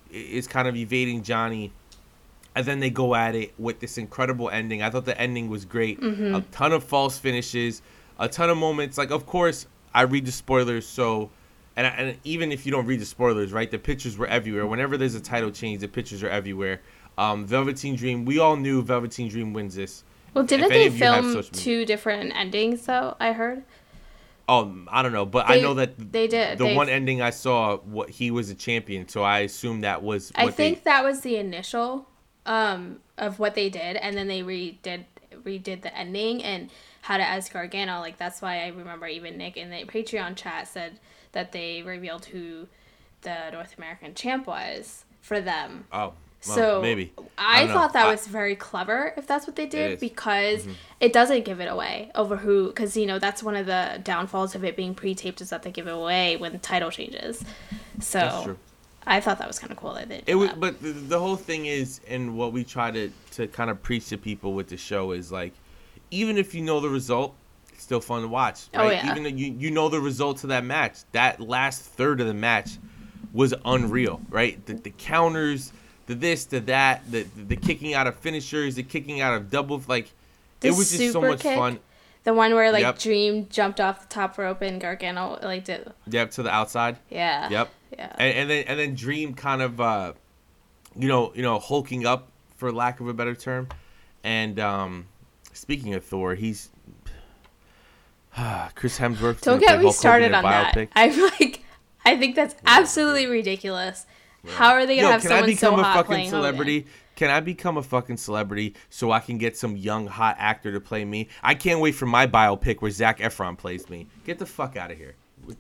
is kind of evading Johnny. And then they go at it with this incredible ending. I thought the ending was great. Mm-hmm. A ton of false finishes, a ton of moments. Like, of course, I read the spoilers, so... And, I, and even if you don't read the spoilers, right, the pictures were everywhere. Whenever there's a title change, the pictures are everywhere. Um, Velveteen Dream, we all knew Velveteen Dream wins this. Well, didn't they film two different endings, though, I heard? Um, I don't know, but they, I know that they did. The they, one ending I saw, what he was a champion, so I assume that was what I think they, that was the initial um, of what they did, and then they redid redid the ending and had it as Gargano. Like, that's why I remember even Nick in the Patreon chat said that they revealed who the North American champ was for them. Oh, Well, so maybe. I, I thought that I, was very clever if that's what they did because mm-hmm. it doesn't give it away over who because, you know, that's one of the downfalls of it being pre-taped is that they give it away when the title changes. So that's true. I thought that was kind of cool that they did it was, that. But the, the whole thing is, and what we try to, to kind of preach to people with the show is like, even if you know the result, it's still fun to watch. Right? Oh, yeah. Even though you, you know the result of that match, that last third of the match was unreal, right? The, the counters... The this, the that, the the kicking out of finishers, the kicking out of double, like, the it was just so much kick, fun. The one where, like, yep. Dream jumped off the top rope and Gargano, like, did. Yep, to the outside. Yeah. Yep. Yeah. And, and then and then Dream kind of, uh, you know, you know, hulking up, for lack of a better term. And um, speaking of Thor, he's Chris Hemsworth. Don't get me started on that. Biopic. I'm like, I think that's absolutely yeah. ridiculous. Right. How are they gonna Yo, have someone so hot? Can I become a fucking celebrity? Hogan? Can I become a fucking celebrity so I can get some young hot actor to play me? I can't wait for my biopic where Zac Efron plays me. Get the fuck out of here.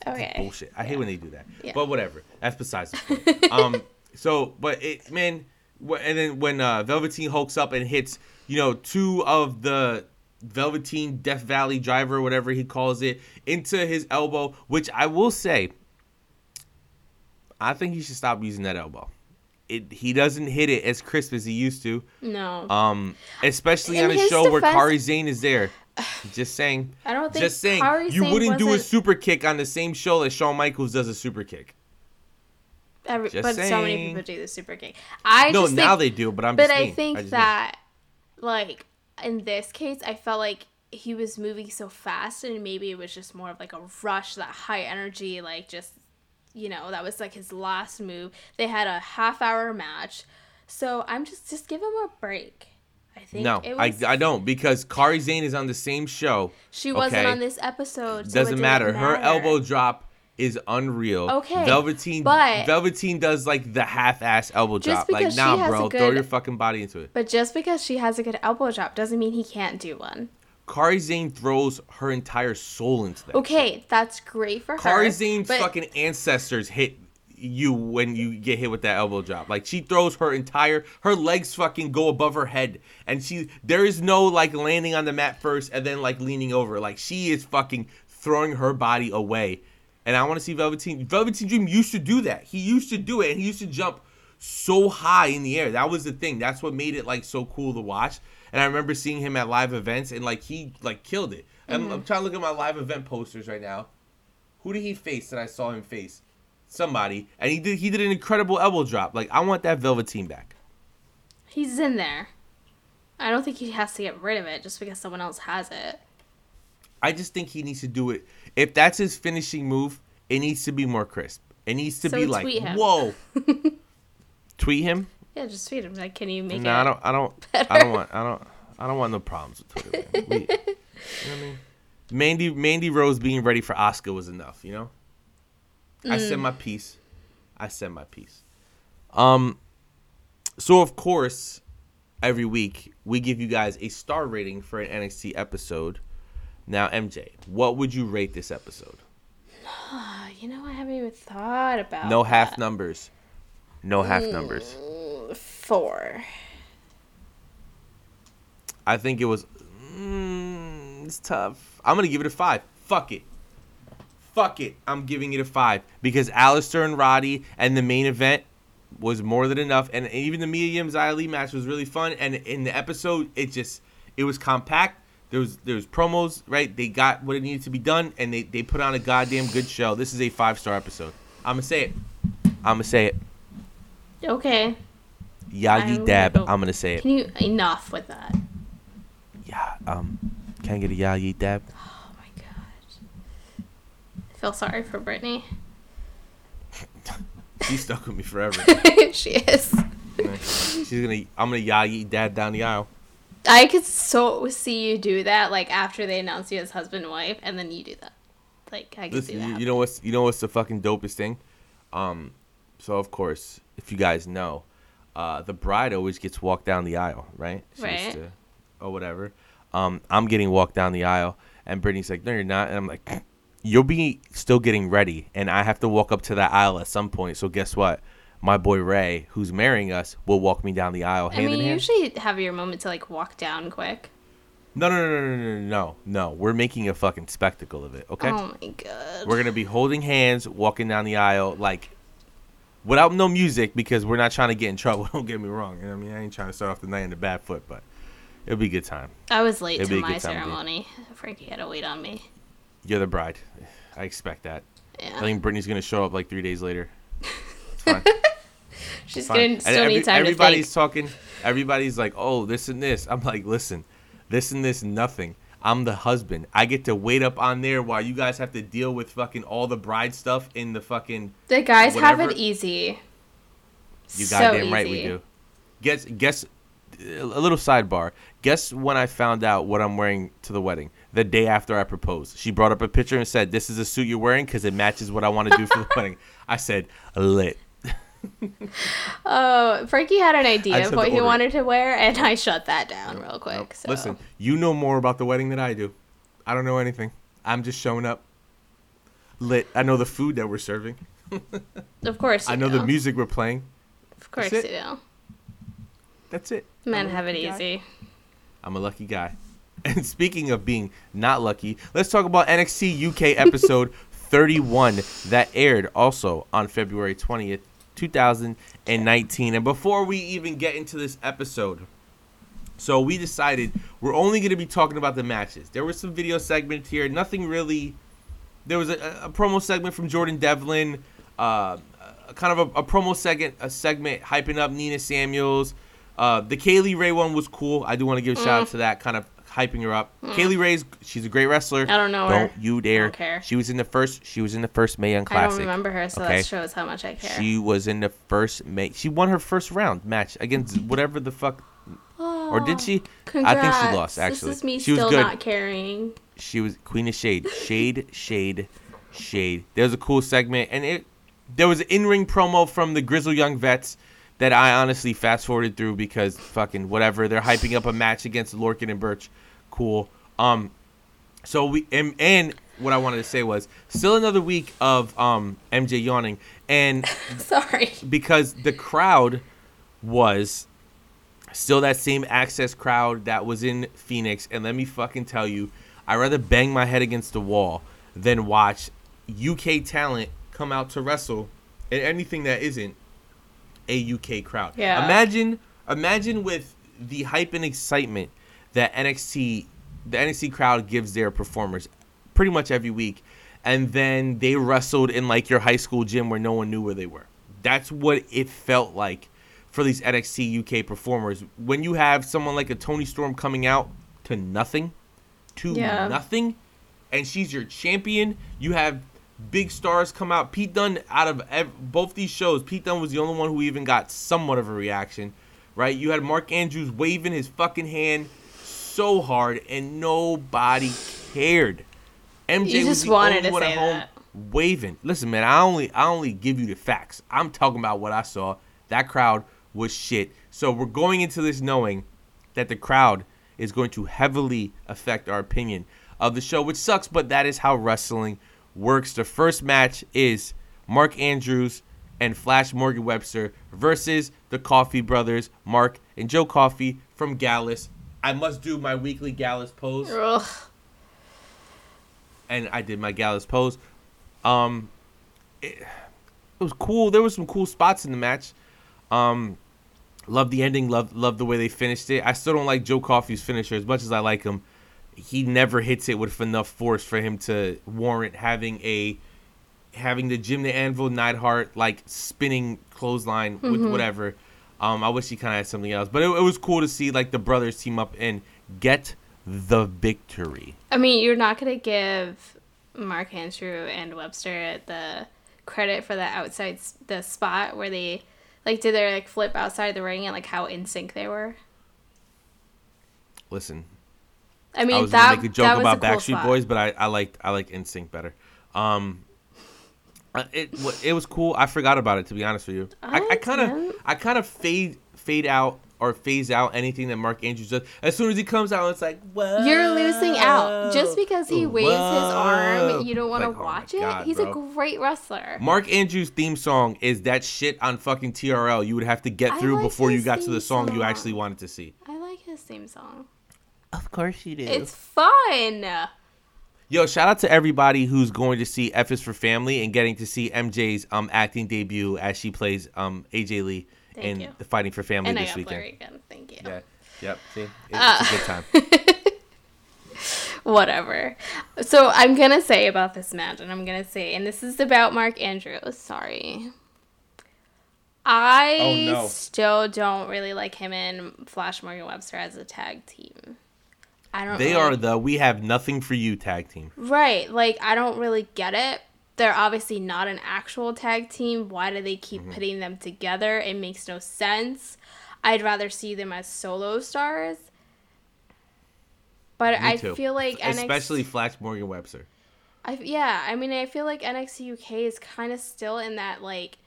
Okay. Bullshit. I yeah. hate when they do that. Yeah. But whatever. That's besides the point. um. So, but it, man, and then when uh, Velveteen hulks up and hits, you know, two of the Velveteen Death Valley driver, whatever he calls it, into his elbow, which I will say. I think he should stop using that elbow. It he doesn't hit it as crisp as he used to. No. Um, especially on a show defense, where Kairi Sane is there. Just saying. I don't think. Just saying. Kairi you Sane wouldn't wasn't... do a super kick on the same show that Shawn Michaels does a super kick. Every, just but saying. So many people do the super kick. I no, just think, now they do, but I'm. But just I saying. think I just that, think. like in this case, I felt like he was moving so fast, and maybe it was just more of like a rush, that high energy, like just, you know, that was like his last move. They had a half hour match, so I'm just just give him a break. I think no, it was, I I don't because Kairi Sane is on the same show. She wasn't okay? on this episode. So doesn't, it matter. doesn't matter. Her elbow drop is unreal. Okay, Velveteen, but Velveteen does like the half-ass elbow drop. Like, nah, bro, good, throw your fucking body into it. But just because she has a good elbow drop doesn't mean he can't do one. Kairi Sane throws her entire soul into that. Okay, shit. That's great for her. Kairi Sane's fucking ancestors hit you when you get hit with that elbow drop. Like, she throws her entire, her legs fucking go above her head, and she there is no like landing on the mat first and then like leaning over. Like, she is fucking throwing her body away. And I want to see Velveteen. Velveteen Dream used to do that. He used to do it, and he used to jump so high in the air. That was the thing. That's what made it like so cool to watch. And I remember seeing him at live events, and like he like killed it. Mm-hmm. I'm, I'm trying to look at my live event posters right now. Who did he face that I saw him face? Somebody, and he did. He did an incredible elbow drop. Like, I want that Velveteen back. He's in there. I don't think he has to get rid of it just because someone else has it. I just think he needs to do it. If that's his finishing move, it needs to be more crisp. It needs to so be like, him. whoa. Tweet him? Yeah, just tweet him. Like, can you make no, it? No, I don't. I don't. Better? I don't want. I don't. I don't want no problems with Twitter. Man. We, you know what I mean? Mandy, Mandy Rose being ready for Asuka was enough. You know. Mm. I said my piece. I said my piece. Um. So of course, every week we give you guys a star rating for an N X T episode. Now, M J, what would you rate this episode? You know, I haven't even thought about it. No that. half numbers. No half mm, numbers. Four. I think it was... Mm, it's tough. I'm going to give it a five. Fuck it. Fuck it. I'm giving it a five. Because Aleister and Roddy and the main event was more than enough. And even the Mia Yim Xia Li match was really fun. And in the episode, it just... It was compact. There was, there was promos, right? They got what it needed to be done, and they, they put on a goddamn good show. This is a five-star episode. I'm going to say it. I'm going to say it. Okay. Yagi dab. Go. I'm going to say it. Can you, enough with that. Yeah. Um. Can I get a Yagi dab? Oh, my God. I feel sorry for Brittany. She's stuck with me forever. She is. She's gonna. I'm going to Yagi dab down the aisle. I could so see you do that, like, after they announce you as husband and wife, and then you do that. Like, I could see that. You, you know what's you know what's the fucking dopest thing? Um, so of course, if you guys know, uh, the bride always gets walked down the aisle, right? She right. Used to, or whatever. Um, I'm getting walked down the aisle, and Brittany's like, "No, you're not," and I'm like, "You'll be still getting ready, and I have to walk up to that aisle at some point." So guess what? My boy Ray, who's marrying us, will walk me down the aisle hand in hand. I mean, you usually have your moment to, like, walk down quick. No, no, no, no, no, no, no, no. We're making a fucking spectacle of it, okay? Oh, my God. We're going to be holding hands, walking down the aisle, like, without no music, because we're not trying to get in trouble. Don't get me wrong. You know what I mean? I ain't trying to start off the night in the bad foot, but it'll be a good time. I was late it'll to my ceremony. Frankie had to wait on me. You're the bride. I expect that. Yeah. I think Brittany's going to show up, like, three days later. It's fine. She's getting so every, many time everybody's to talking. Everybody's like, "Oh, this and this." I'm like, "Listen, this and this, nothing. I'm the husband. I get to wait up on there while you guys have to deal with fucking all the bride stuff in the fucking." The guys whatever. have it easy. You so goddamn easy. Right, we do. Guess, guess. A little sidebar. Guess when I found out what I'm wearing to the wedding. The day after I proposed, she brought up a picture and said, "This is a suit you're wearing because it matches what I want to do for the wedding." I said, "Lit." Oh, Frankie had an idea of what he wanted to wear, and I shut that down real quick. Nope. So. Listen, you know more about the wedding than I do. I don't know anything. I'm just showing up. Lit. I know the food that we're serving. Of course you I know, know the music we're playing. Of course you do. That's it. Men have it easy. I'm a lucky guy. And speaking of being not lucky, let's talk about N X T U K episode thirty-one that aired also on February twentieth, two thousand nineteen. And before we even get into this episode, so we decided we're only going to be talking about the matches. There were some video segments here. Nothing really. There was a, a promo segment from Jordan Devlin, uh, kind of a, a promo segment, a segment hyping up Nina Samuels. Uh, the Kaylee Ray one was cool. I do want to give a mm. shout out to that, kind of hyping her up. Mm. Kaylee Ray's, she's a great wrestler. I don't know don't her. Don't you dare. I don't care. She was in the first. She was in the first Mae Young Classic. I don't remember her, so okay? That shows how much I care. She was in the first Mae. She won her first round match against whatever the fuck. Oh, or did she? Congrats. I think she lost. Actually, this is me she still was good. Not caring. She was Queen of Shade. Shade, shade, shade. There was a cool segment, and it there was an in-ring promo from the Grizzle Young Vets that I honestly fast-forwarded through because fucking whatever. They're hyping up a match against Lorcan and Birch. Cool. Um, so we and, and what I wanted to say was still another week of um M J yawning and sorry because the crowd was still that same Access crowd that was in Phoenix, and let me fucking tell you. I'd rather bang my head against the wall than watch U K talent come out to wrestle in anything that isn't a U K crowd. Yeah. Imagine, imagine with the hype and excitement that N X T, the N X T crowd gives their performers pretty much every week, and then they wrestled in like your high school gym where no one knew where they were. That's what it felt like for these N X T U K performers. When you have someone like a Toni Storm coming out to nothing. To yeah. nothing, and she's your champion. You have big stars come out. Pete Dunne, out of ev- both these shows, Pete Dunne was the only one who even got somewhat of a reaction, right? You had Mark Andrews waving his fucking hand so hard, and nobody cared. M J you just was the wanted only to one say at home that. Waving. Listen, man, I only I only give you the facts. I'm talking about what I saw. That crowd was shit. So we're going into this knowing that the crowd is going to heavily affect our opinion of the show, which sucks, but that is how wrestling works. The first match is Mark Andrews and Flash Morgan Webster versus the Coffey brothers, Mark and Joe Coffey from Gallus. I must do my weekly Gallus pose. Ugh. And I did my Gallus pose. Um, it, it was cool. There were some cool spots in the match. Um... Love the ending. Love love the way they finished it. I still don't like Joe Coffey's finisher as much as I like him. He never hits it with enough force for him to warrant having a having the Jim the Anvil Neidhart like spinning clothesline mm-hmm. with whatever. Um, I wish he kind of had something else, but it, it was cool to see like the brothers team up and get the victory. I mean, you're not gonna give Mark Andrew and Webster the credit for the outside the spot where they. Like, did they, like, flip outside the ring and, like, how in sync they were? Listen. I mean, I was that, gonna make a joke that was about a cool Backstreet spot. Boys, but I, I liked I like in sync better. Um, it it was cool. I forgot about it, to be honest with you. I kind of I kind of fade fade out or phase out anything that Mark Andrews does. As soon as he comes out, it's like, whoa. You're losing out. Just because he waves whoa. his arm, you don't want to like, watch oh God, it? He's bro. a great wrestler. Mark Andrews' theme song is that shit on fucking T R L you would have to get through like before you got to the song, song you actually wanted to see. I like his theme song. Of course you do. It's fun. Yo, shout out to everybody who's going to see F is for Family and getting to see M J's um acting debut as she plays um A J Lee. Thank and you. Fighting for family and this I got weekend. Blurry again. Thank you. Yeah. Yep. See, it's uh, a good time. Whatever. So I'm gonna say about this match, and I'm gonna say, and this is about Mark Andrews. Sorry. I oh, no. still don't really like him and Flash Morgan Webster as a tag team. I don't. They really... are the we have nothing for you tag team. Right. Like I don't really get it. They're obviously not an actual tag team. Why do they keep mm-hmm. putting them together? It makes no sense. I'd rather see them as solo stars. But Me I too. feel like N X T... Especially Flash Morgan Webster. I, yeah, I mean, I feel like N X T U K is kind of still in that, like...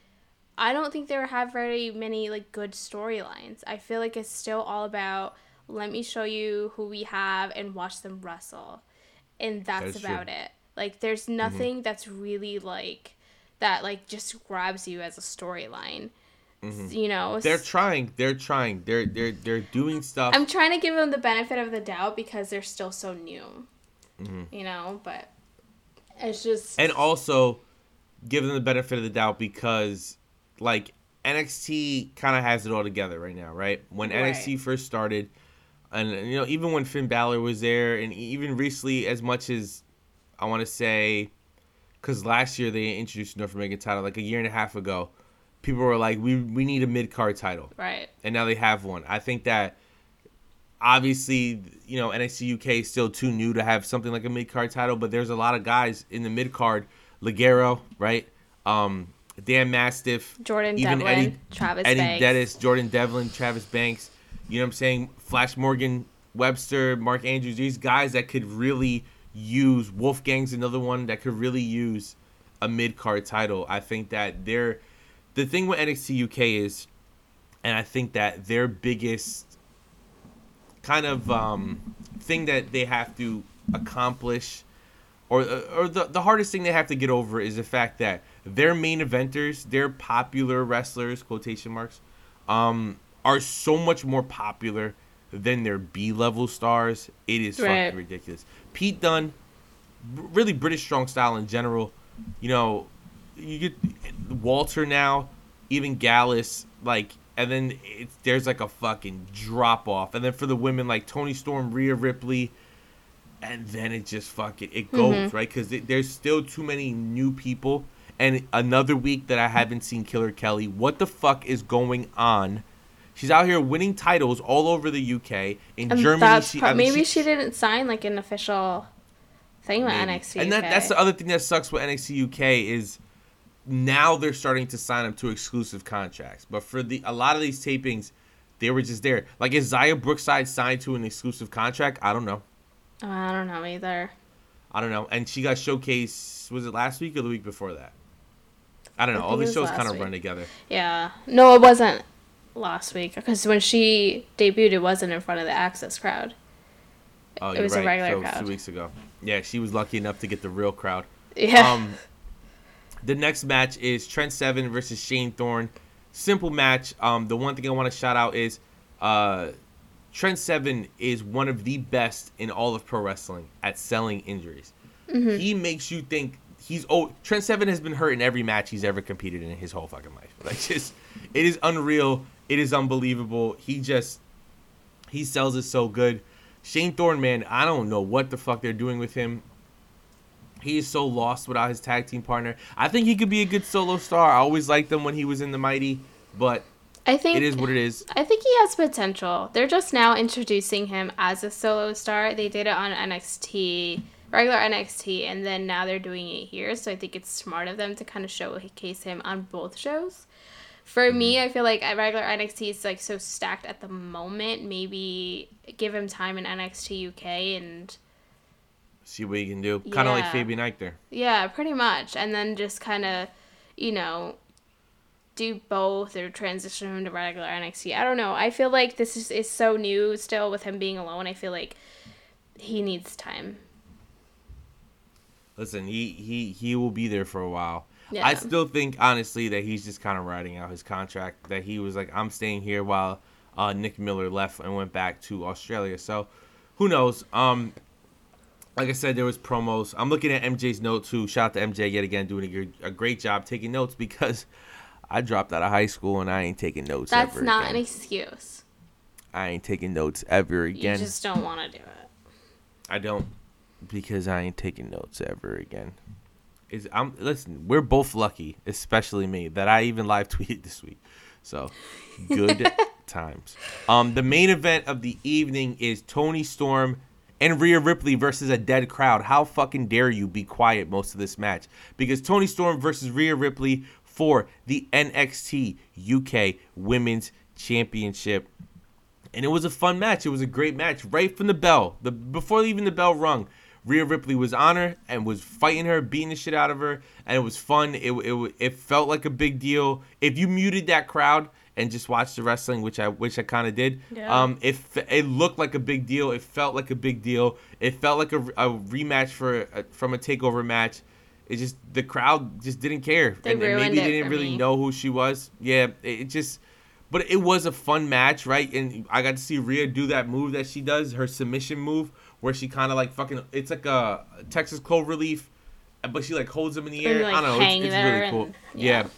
I don't think there have very many, like, good storylines. I feel like it's still all about, let me show you who we have and watch them wrestle. And that's, that's about true. it. Like, there's nothing mm-hmm. that's really, like, that, like, just grabs you as a storyline, mm-hmm. you know? They're trying. They're trying. They're, they're, they're doing stuff. I'm trying to give them the benefit of the doubt because they're still so new, mm-hmm. you know? But it's just... And also give them the benefit of the doubt because, like, N X T kind of has it all together right now, right? When right. N X T first started, and, you know, even when Finn Balor was there, and even recently, as much as... I want to say, because last year they introduced North American title, like a year and a half ago. people were like, we we need a mid-card title. Right. And now they have one. I think that, obviously, you know, N X T U K is still too new to have something like a mid-card title, but there's a lot of guys in the mid-card. Ligero, right? Um, Dan Mastiff. Jordan even Devlin. Eddie, Travis Eddie Banks. Eddie Dennis, Jordan Devlin, Travis Banks. You know what I'm saying? Flash Morgan, Webster, Mark Andrews. These guys that could really use... Wolfgang's another one that could really use a mid-card title. I think that they're... The thing with N X T U K is, and I think that their biggest kind of um, thing that they have to accomplish, or or the, the hardest thing they have to get over, is the fact that their main eventers, their popular wrestlers, quotation marks, um, are so much more popular than their B-level stars. It is right. fucking ridiculous. Pete Dunne, really British strong style in general, you know, you get Walter now, even Gallus, like, and then it's, there's like a fucking drop off, and then for the women, like Toni Storm, Rhea Ripley, and then it just fucking it goes mm-hmm. right, because there's still too many new people. And another week that I haven't seen Killer Kelly. What the fuck is going on? She's out here winning titles all over the U K in and Germany. She, pro- I mean, maybe she, she didn't sign like an official thing with N X T U K. And that, that's the other thing that sucks with N X T U K is. Now they're starting to sign up to exclusive contracts. But for the a lot of these tapings, they were just there. Like, is Zaya Brookside signed to an exclusive contract? I don't know. I don't know either. I don't know. And she got showcased, was it last week or the week before that? I don't know. I All these shows kind of run together. Yeah. No, it wasn't last week. Because when she debuted, it wasn't in front of the Access crowd. Oh, it you're was right. a regular so crowd. It was two weeks ago. Yeah, she was lucky enough to get the real crowd. Yeah. Um, The next match is Trent Seven versus Shane Thorne. Simple match. Um, the one thing I want to shout out is uh, Trent Seven is one of the best in all of pro wrestling at selling injuries. Mm-hmm. He makes you think he's oh Trent Seven has been hurt in every match he's ever competed in his whole fucking life. Like, just it is unreal. It is unbelievable. He just he sells it so good. Shane Thorne, man, I don't know what the fuck they're doing with him. He is so lost without his tag team partner. I think he could be a good solo star. I always liked him when he was in the Mighty, but I think it is what it is. I think he has potential. They're just now introducing him as a solo star. They did it on N X T, regular N X T, and then now they're doing it here. So I think it's smart of them to kind of showcase him on both shows. For mm-hmm. me, I feel like regular N X T is like so stacked at the moment. Maybe give him time in N X T U K and... see what he can do. Kind of yeah. like Fabian Eichner there. Yeah, pretty much. And then just kind of, you know, do both or transition him to regular N X T. I don't know. I feel like this is, is so new still with him being alone. I feel like he needs time. Listen, he, he, he will be there for a while. Yeah. I still think, honestly, that he's just kind of riding out his contract. That he was like, I'm staying here while uh, Nick Miller left and went back to Australia. So, who knows? Um... Like I said, there was promos. I'm looking at M J's notes, who shout out to M J yet again, doing a great job taking notes, because I dropped out of high school and I ain't taking notes That's ever not again. An excuse. I ain't taking notes ever again. You just don't want to do it. I don't, because I ain't taking notes ever again. Is I'm Listen, we're both lucky, especially me, that I even live tweeted this week. So, good times. Um, the main event of the evening is Toni Storm and Rhea Ripley versus a dead crowd. How fucking dare you be quiet most of this match? Because Toni Storm versus Rhea Ripley for the N X T U K Women's Championship. And it was a fun match. It was a great match. Right from the bell. The before even the bell rung, Rhea Ripley was on her and was fighting her, beating the shit out of her. And it was fun. It, it, it felt like a big deal. If you muted that crowd and just watch the wrestling, which I which I kind of did. Yeah. Um, it it looked like a big deal. It felt like a big deal. It felt like a, a rematch for a, from a takeover match. It just the crowd just didn't care, they and, and maybe they didn't really me. know who she was. Yeah, it, it just, but it was a fun match, right? And I got to see Rhea do that move that she does, her submission move, where she kind of like fucking. It's like a Texas Cloverleaf, but she like holds him in the and air. Like, I don't know. It's, it's really cool. And, yeah. yeah.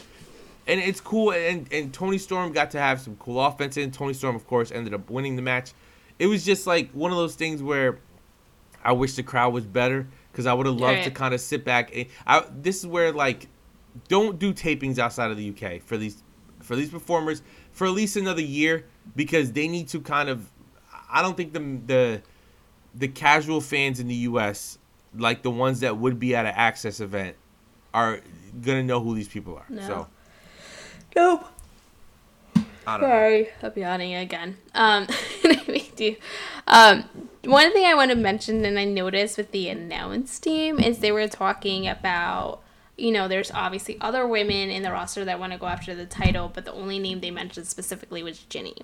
And it's cool, and, and Toni Storm got to have some cool offense in. Toni Storm, of course, ended up winning the match. It was just like one of those things where I wish the crowd was better, because I would have loved right. to kind of sit back. And I, this is where, like, don't do tapings outside of the U K for these for these performers for at least another year, because they need to kind of, I don't think the the the casual fans in the U S, like the ones that would be at an Access event, are going to know who these people are. No. So. Nope. I don't Sorry, know. I'll be yawning again. Um, I do. Um, one thing I want to mention, and I noticed with the announce team, is they were talking about, you know, there's obviously other women in the roster that want to go after the title, but the only name they mentioned specifically was Ginny.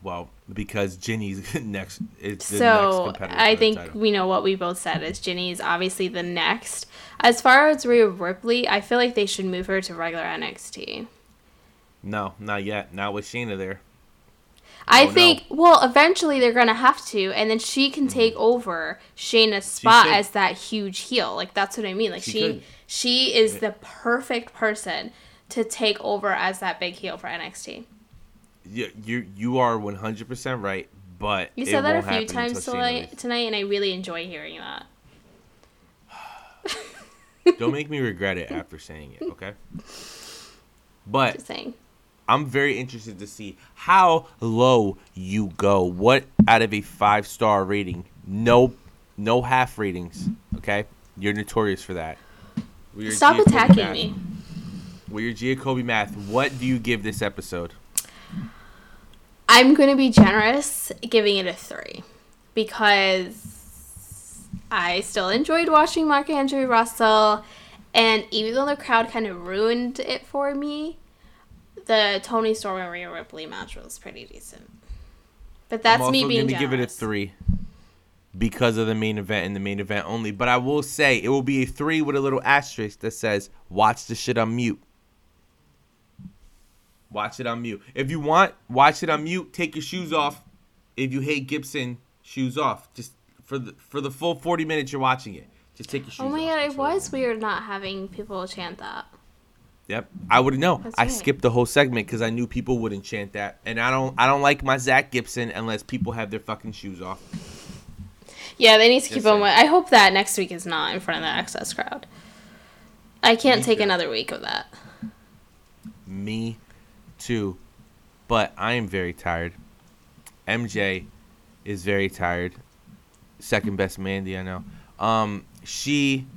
Well, because Ginny's next, it's the so next competitor. So I think title. We know what we both said is Ginny is obviously the next. As far as Rhea Ripley, I feel like they should move her to regular N X T. No, not yet. Not with Shayna there. I oh, think, no. well, eventually they're going to have to, and then she can take mm-hmm. over Shayna's spot as that huge heel. Like, that's what I mean. Like, she she, she is yeah. the perfect person to take over as that big heel for N X T. You, you, you are one hundred percent right, but you said that a few times tonight, tonight, and I really enjoy hearing that. Don't make me regret it after saying it, okay? But just saying. I'm very interested to see how low you go. What out of a five-star rating? No, no half ratings, okay? You're notorious for that. We're Stop Gia attacking Kobe me. With your Giacobbe math, what do you give this episode? I'm going to be generous giving it a three because I still enjoyed watching Mark Andrew Russell, and even though the crowd kind of ruined it for me, the Toni Storm and Rhea Ripley match was pretty decent. But that's me being generous. I'm also going to give it a three because of the main event and the main event only, but I will say it will be a three with a little asterisk that says, watch the shit on mute. Watch it on mute. If you want, watch it on mute. Take your shoes off. If you hate Gibson, shoes off. Just for the for the full forty minutes you're watching it. Just take your shoes off. Oh my god, it was weird not having people chant that. Yep, I wouldn't know. That's I right. skipped the whole segment because I knew people wouldn't chant that, and I don't. I don't like my Zach Gibson unless people have their fucking shoes off. Yeah, they need to keep That's on. Right. I hope that next week is not in front of the Access crowd. I can't Me take too. another week of that. Me. Too, but I am very tired. M J is very tired. Second best Mandy, I know. Um, she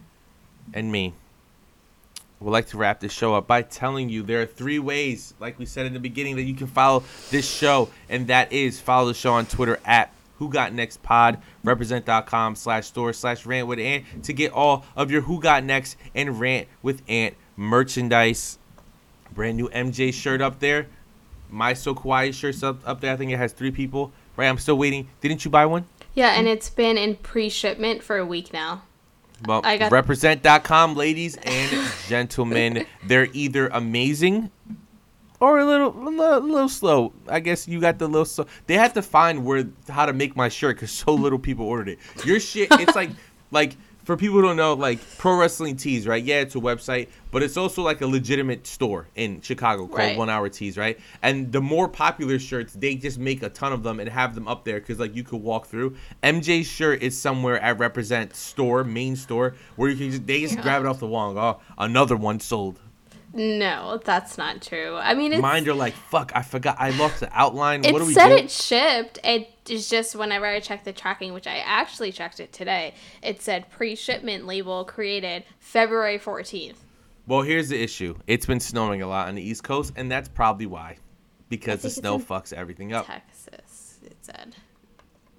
and me would like to wrap this show up by telling you there are three ways, like we said in the beginning, that you can follow this show, and that is follow the show on Twitter at Who Got Next Pod, represent.com slash store slash rant with Ant to get all of your Who Got Next and Rant with Ant merchandise. Brand new M J shirt up there. My So Kawaii shirt's up, up there. I think it has three people. Right? I'm still waiting. Didn't you buy one? Yeah, and it's been in pre-shipment for a week now. Well, I got- represent dot com, ladies and gentlemen. They're either amazing or a little, a little, a little slow. I guess you got the little slow. They have to find where how to make my shirt because so little people ordered it. Your shit, it's like like... For people who don't know, like, Pro Wrestling Tees, right? Yeah, it's a website, but it's also, like, a legitimate store in Chicago called right. One Hour Tees, right? And the more popular shirts, they just make a ton of them and have them up there because, like, you could walk through. M J's shirt is somewhere at Represent store, main store, where you can just, they just yeah. grab it off the wall and go, oh, another one sold. No, that's not true. I mean, it's... Mine are like, fuck, I forgot. I lost the outline. What do we do? It said it shipped. It is just whenever I checked the tracking, which I actually checked it today, it said pre-shipment label created February fourteenth. Well, here's the issue. It's been snowing a lot on the East Coast, and that's probably why. Because the snow fucks everything up. Texas, it said.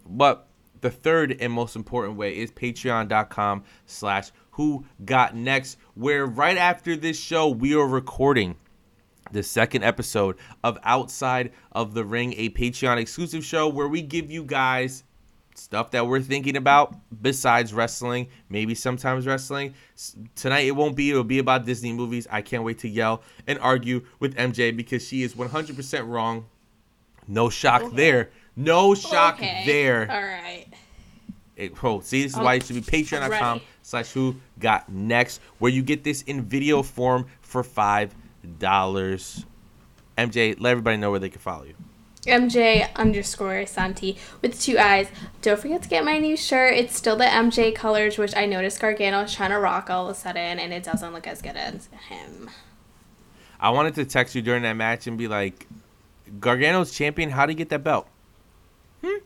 But the third and most important way is patreon.com slash Who Got Next, where right after this show, we are recording the second episode of Outside of the Ring, a Patreon exclusive show where we give you guys stuff that we're thinking about besides wrestling, maybe sometimes wrestling. Tonight it won't be. It'll be about Disney movies. I can't wait to yell and argue with M J because she is one hundred percent wrong. No shock okay. there. No shock okay. there. All right. It, oh, see, this is why you should be patreon.com slash who got next, where you get this in video form for five dollars. M J, let everybody know where they can follow you. M J underscore Santi with two eyes. Don't forget to get my new shirt. It's still the M J colors, which I noticed Gargano is trying to rock all of a sudden, and it doesn't look as good as him. I wanted to text you during that match and be like, Gargano's champion, how'd he get that belt? Hmm?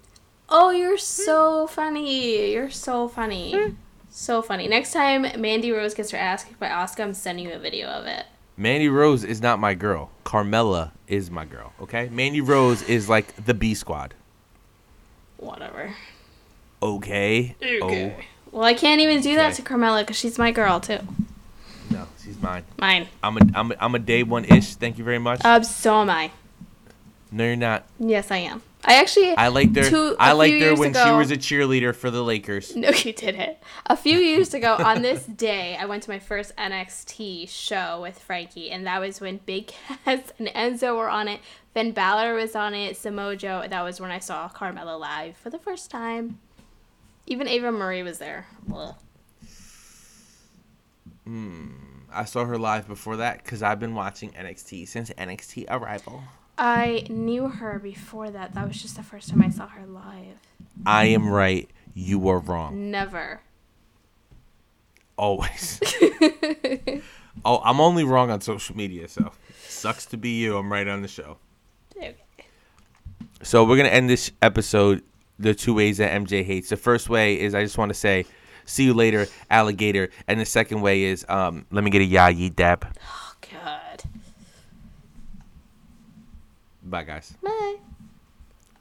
Oh, you're so funny. You're so funny. Hmm? So funny. Next time Mandy Rose gets her ass kicked by Asuka, I'm sending you a video of it. Mandy Rose is not my girl. Carmella is my girl, okay? Mandy Rose is like the B squad. Whatever. Okay. Okay. Oh. Well, I can't even do okay. that to Carmella because she's my girl, too. No, she's mine. Mine. I'm a, I'm a, I'm a day one-ish. Thank you very much. Um, so am I. No, you're not. Yes, I am. I actually... I liked her, two, I liked her when ago, she was a cheerleader for the Lakers. No, you didn't. A few years ago, on this day, I went to my first N X T show with Frankie, and that was when Big Cass and Enzo were on it. Fin Balor was on it. Samoa Joe. That was when I saw Carmella live for the first time. Even Ava Marie was there. Ugh. Mm, I saw her live before that because I've been watching N X T since N X T Arrival. I knew her before that. That was just the first time I saw her live. I am right. You are wrong. Never. Always. Oh, I'm only wrong on social media, so sucks to be you. I'm right on the show. Okay. So we're going to end this episode the two ways that M J hates. The first way is I just want to say, see you later, alligator. And the second way is, um, let me get a yay dab. Oh, God. Bye, guys. Bye.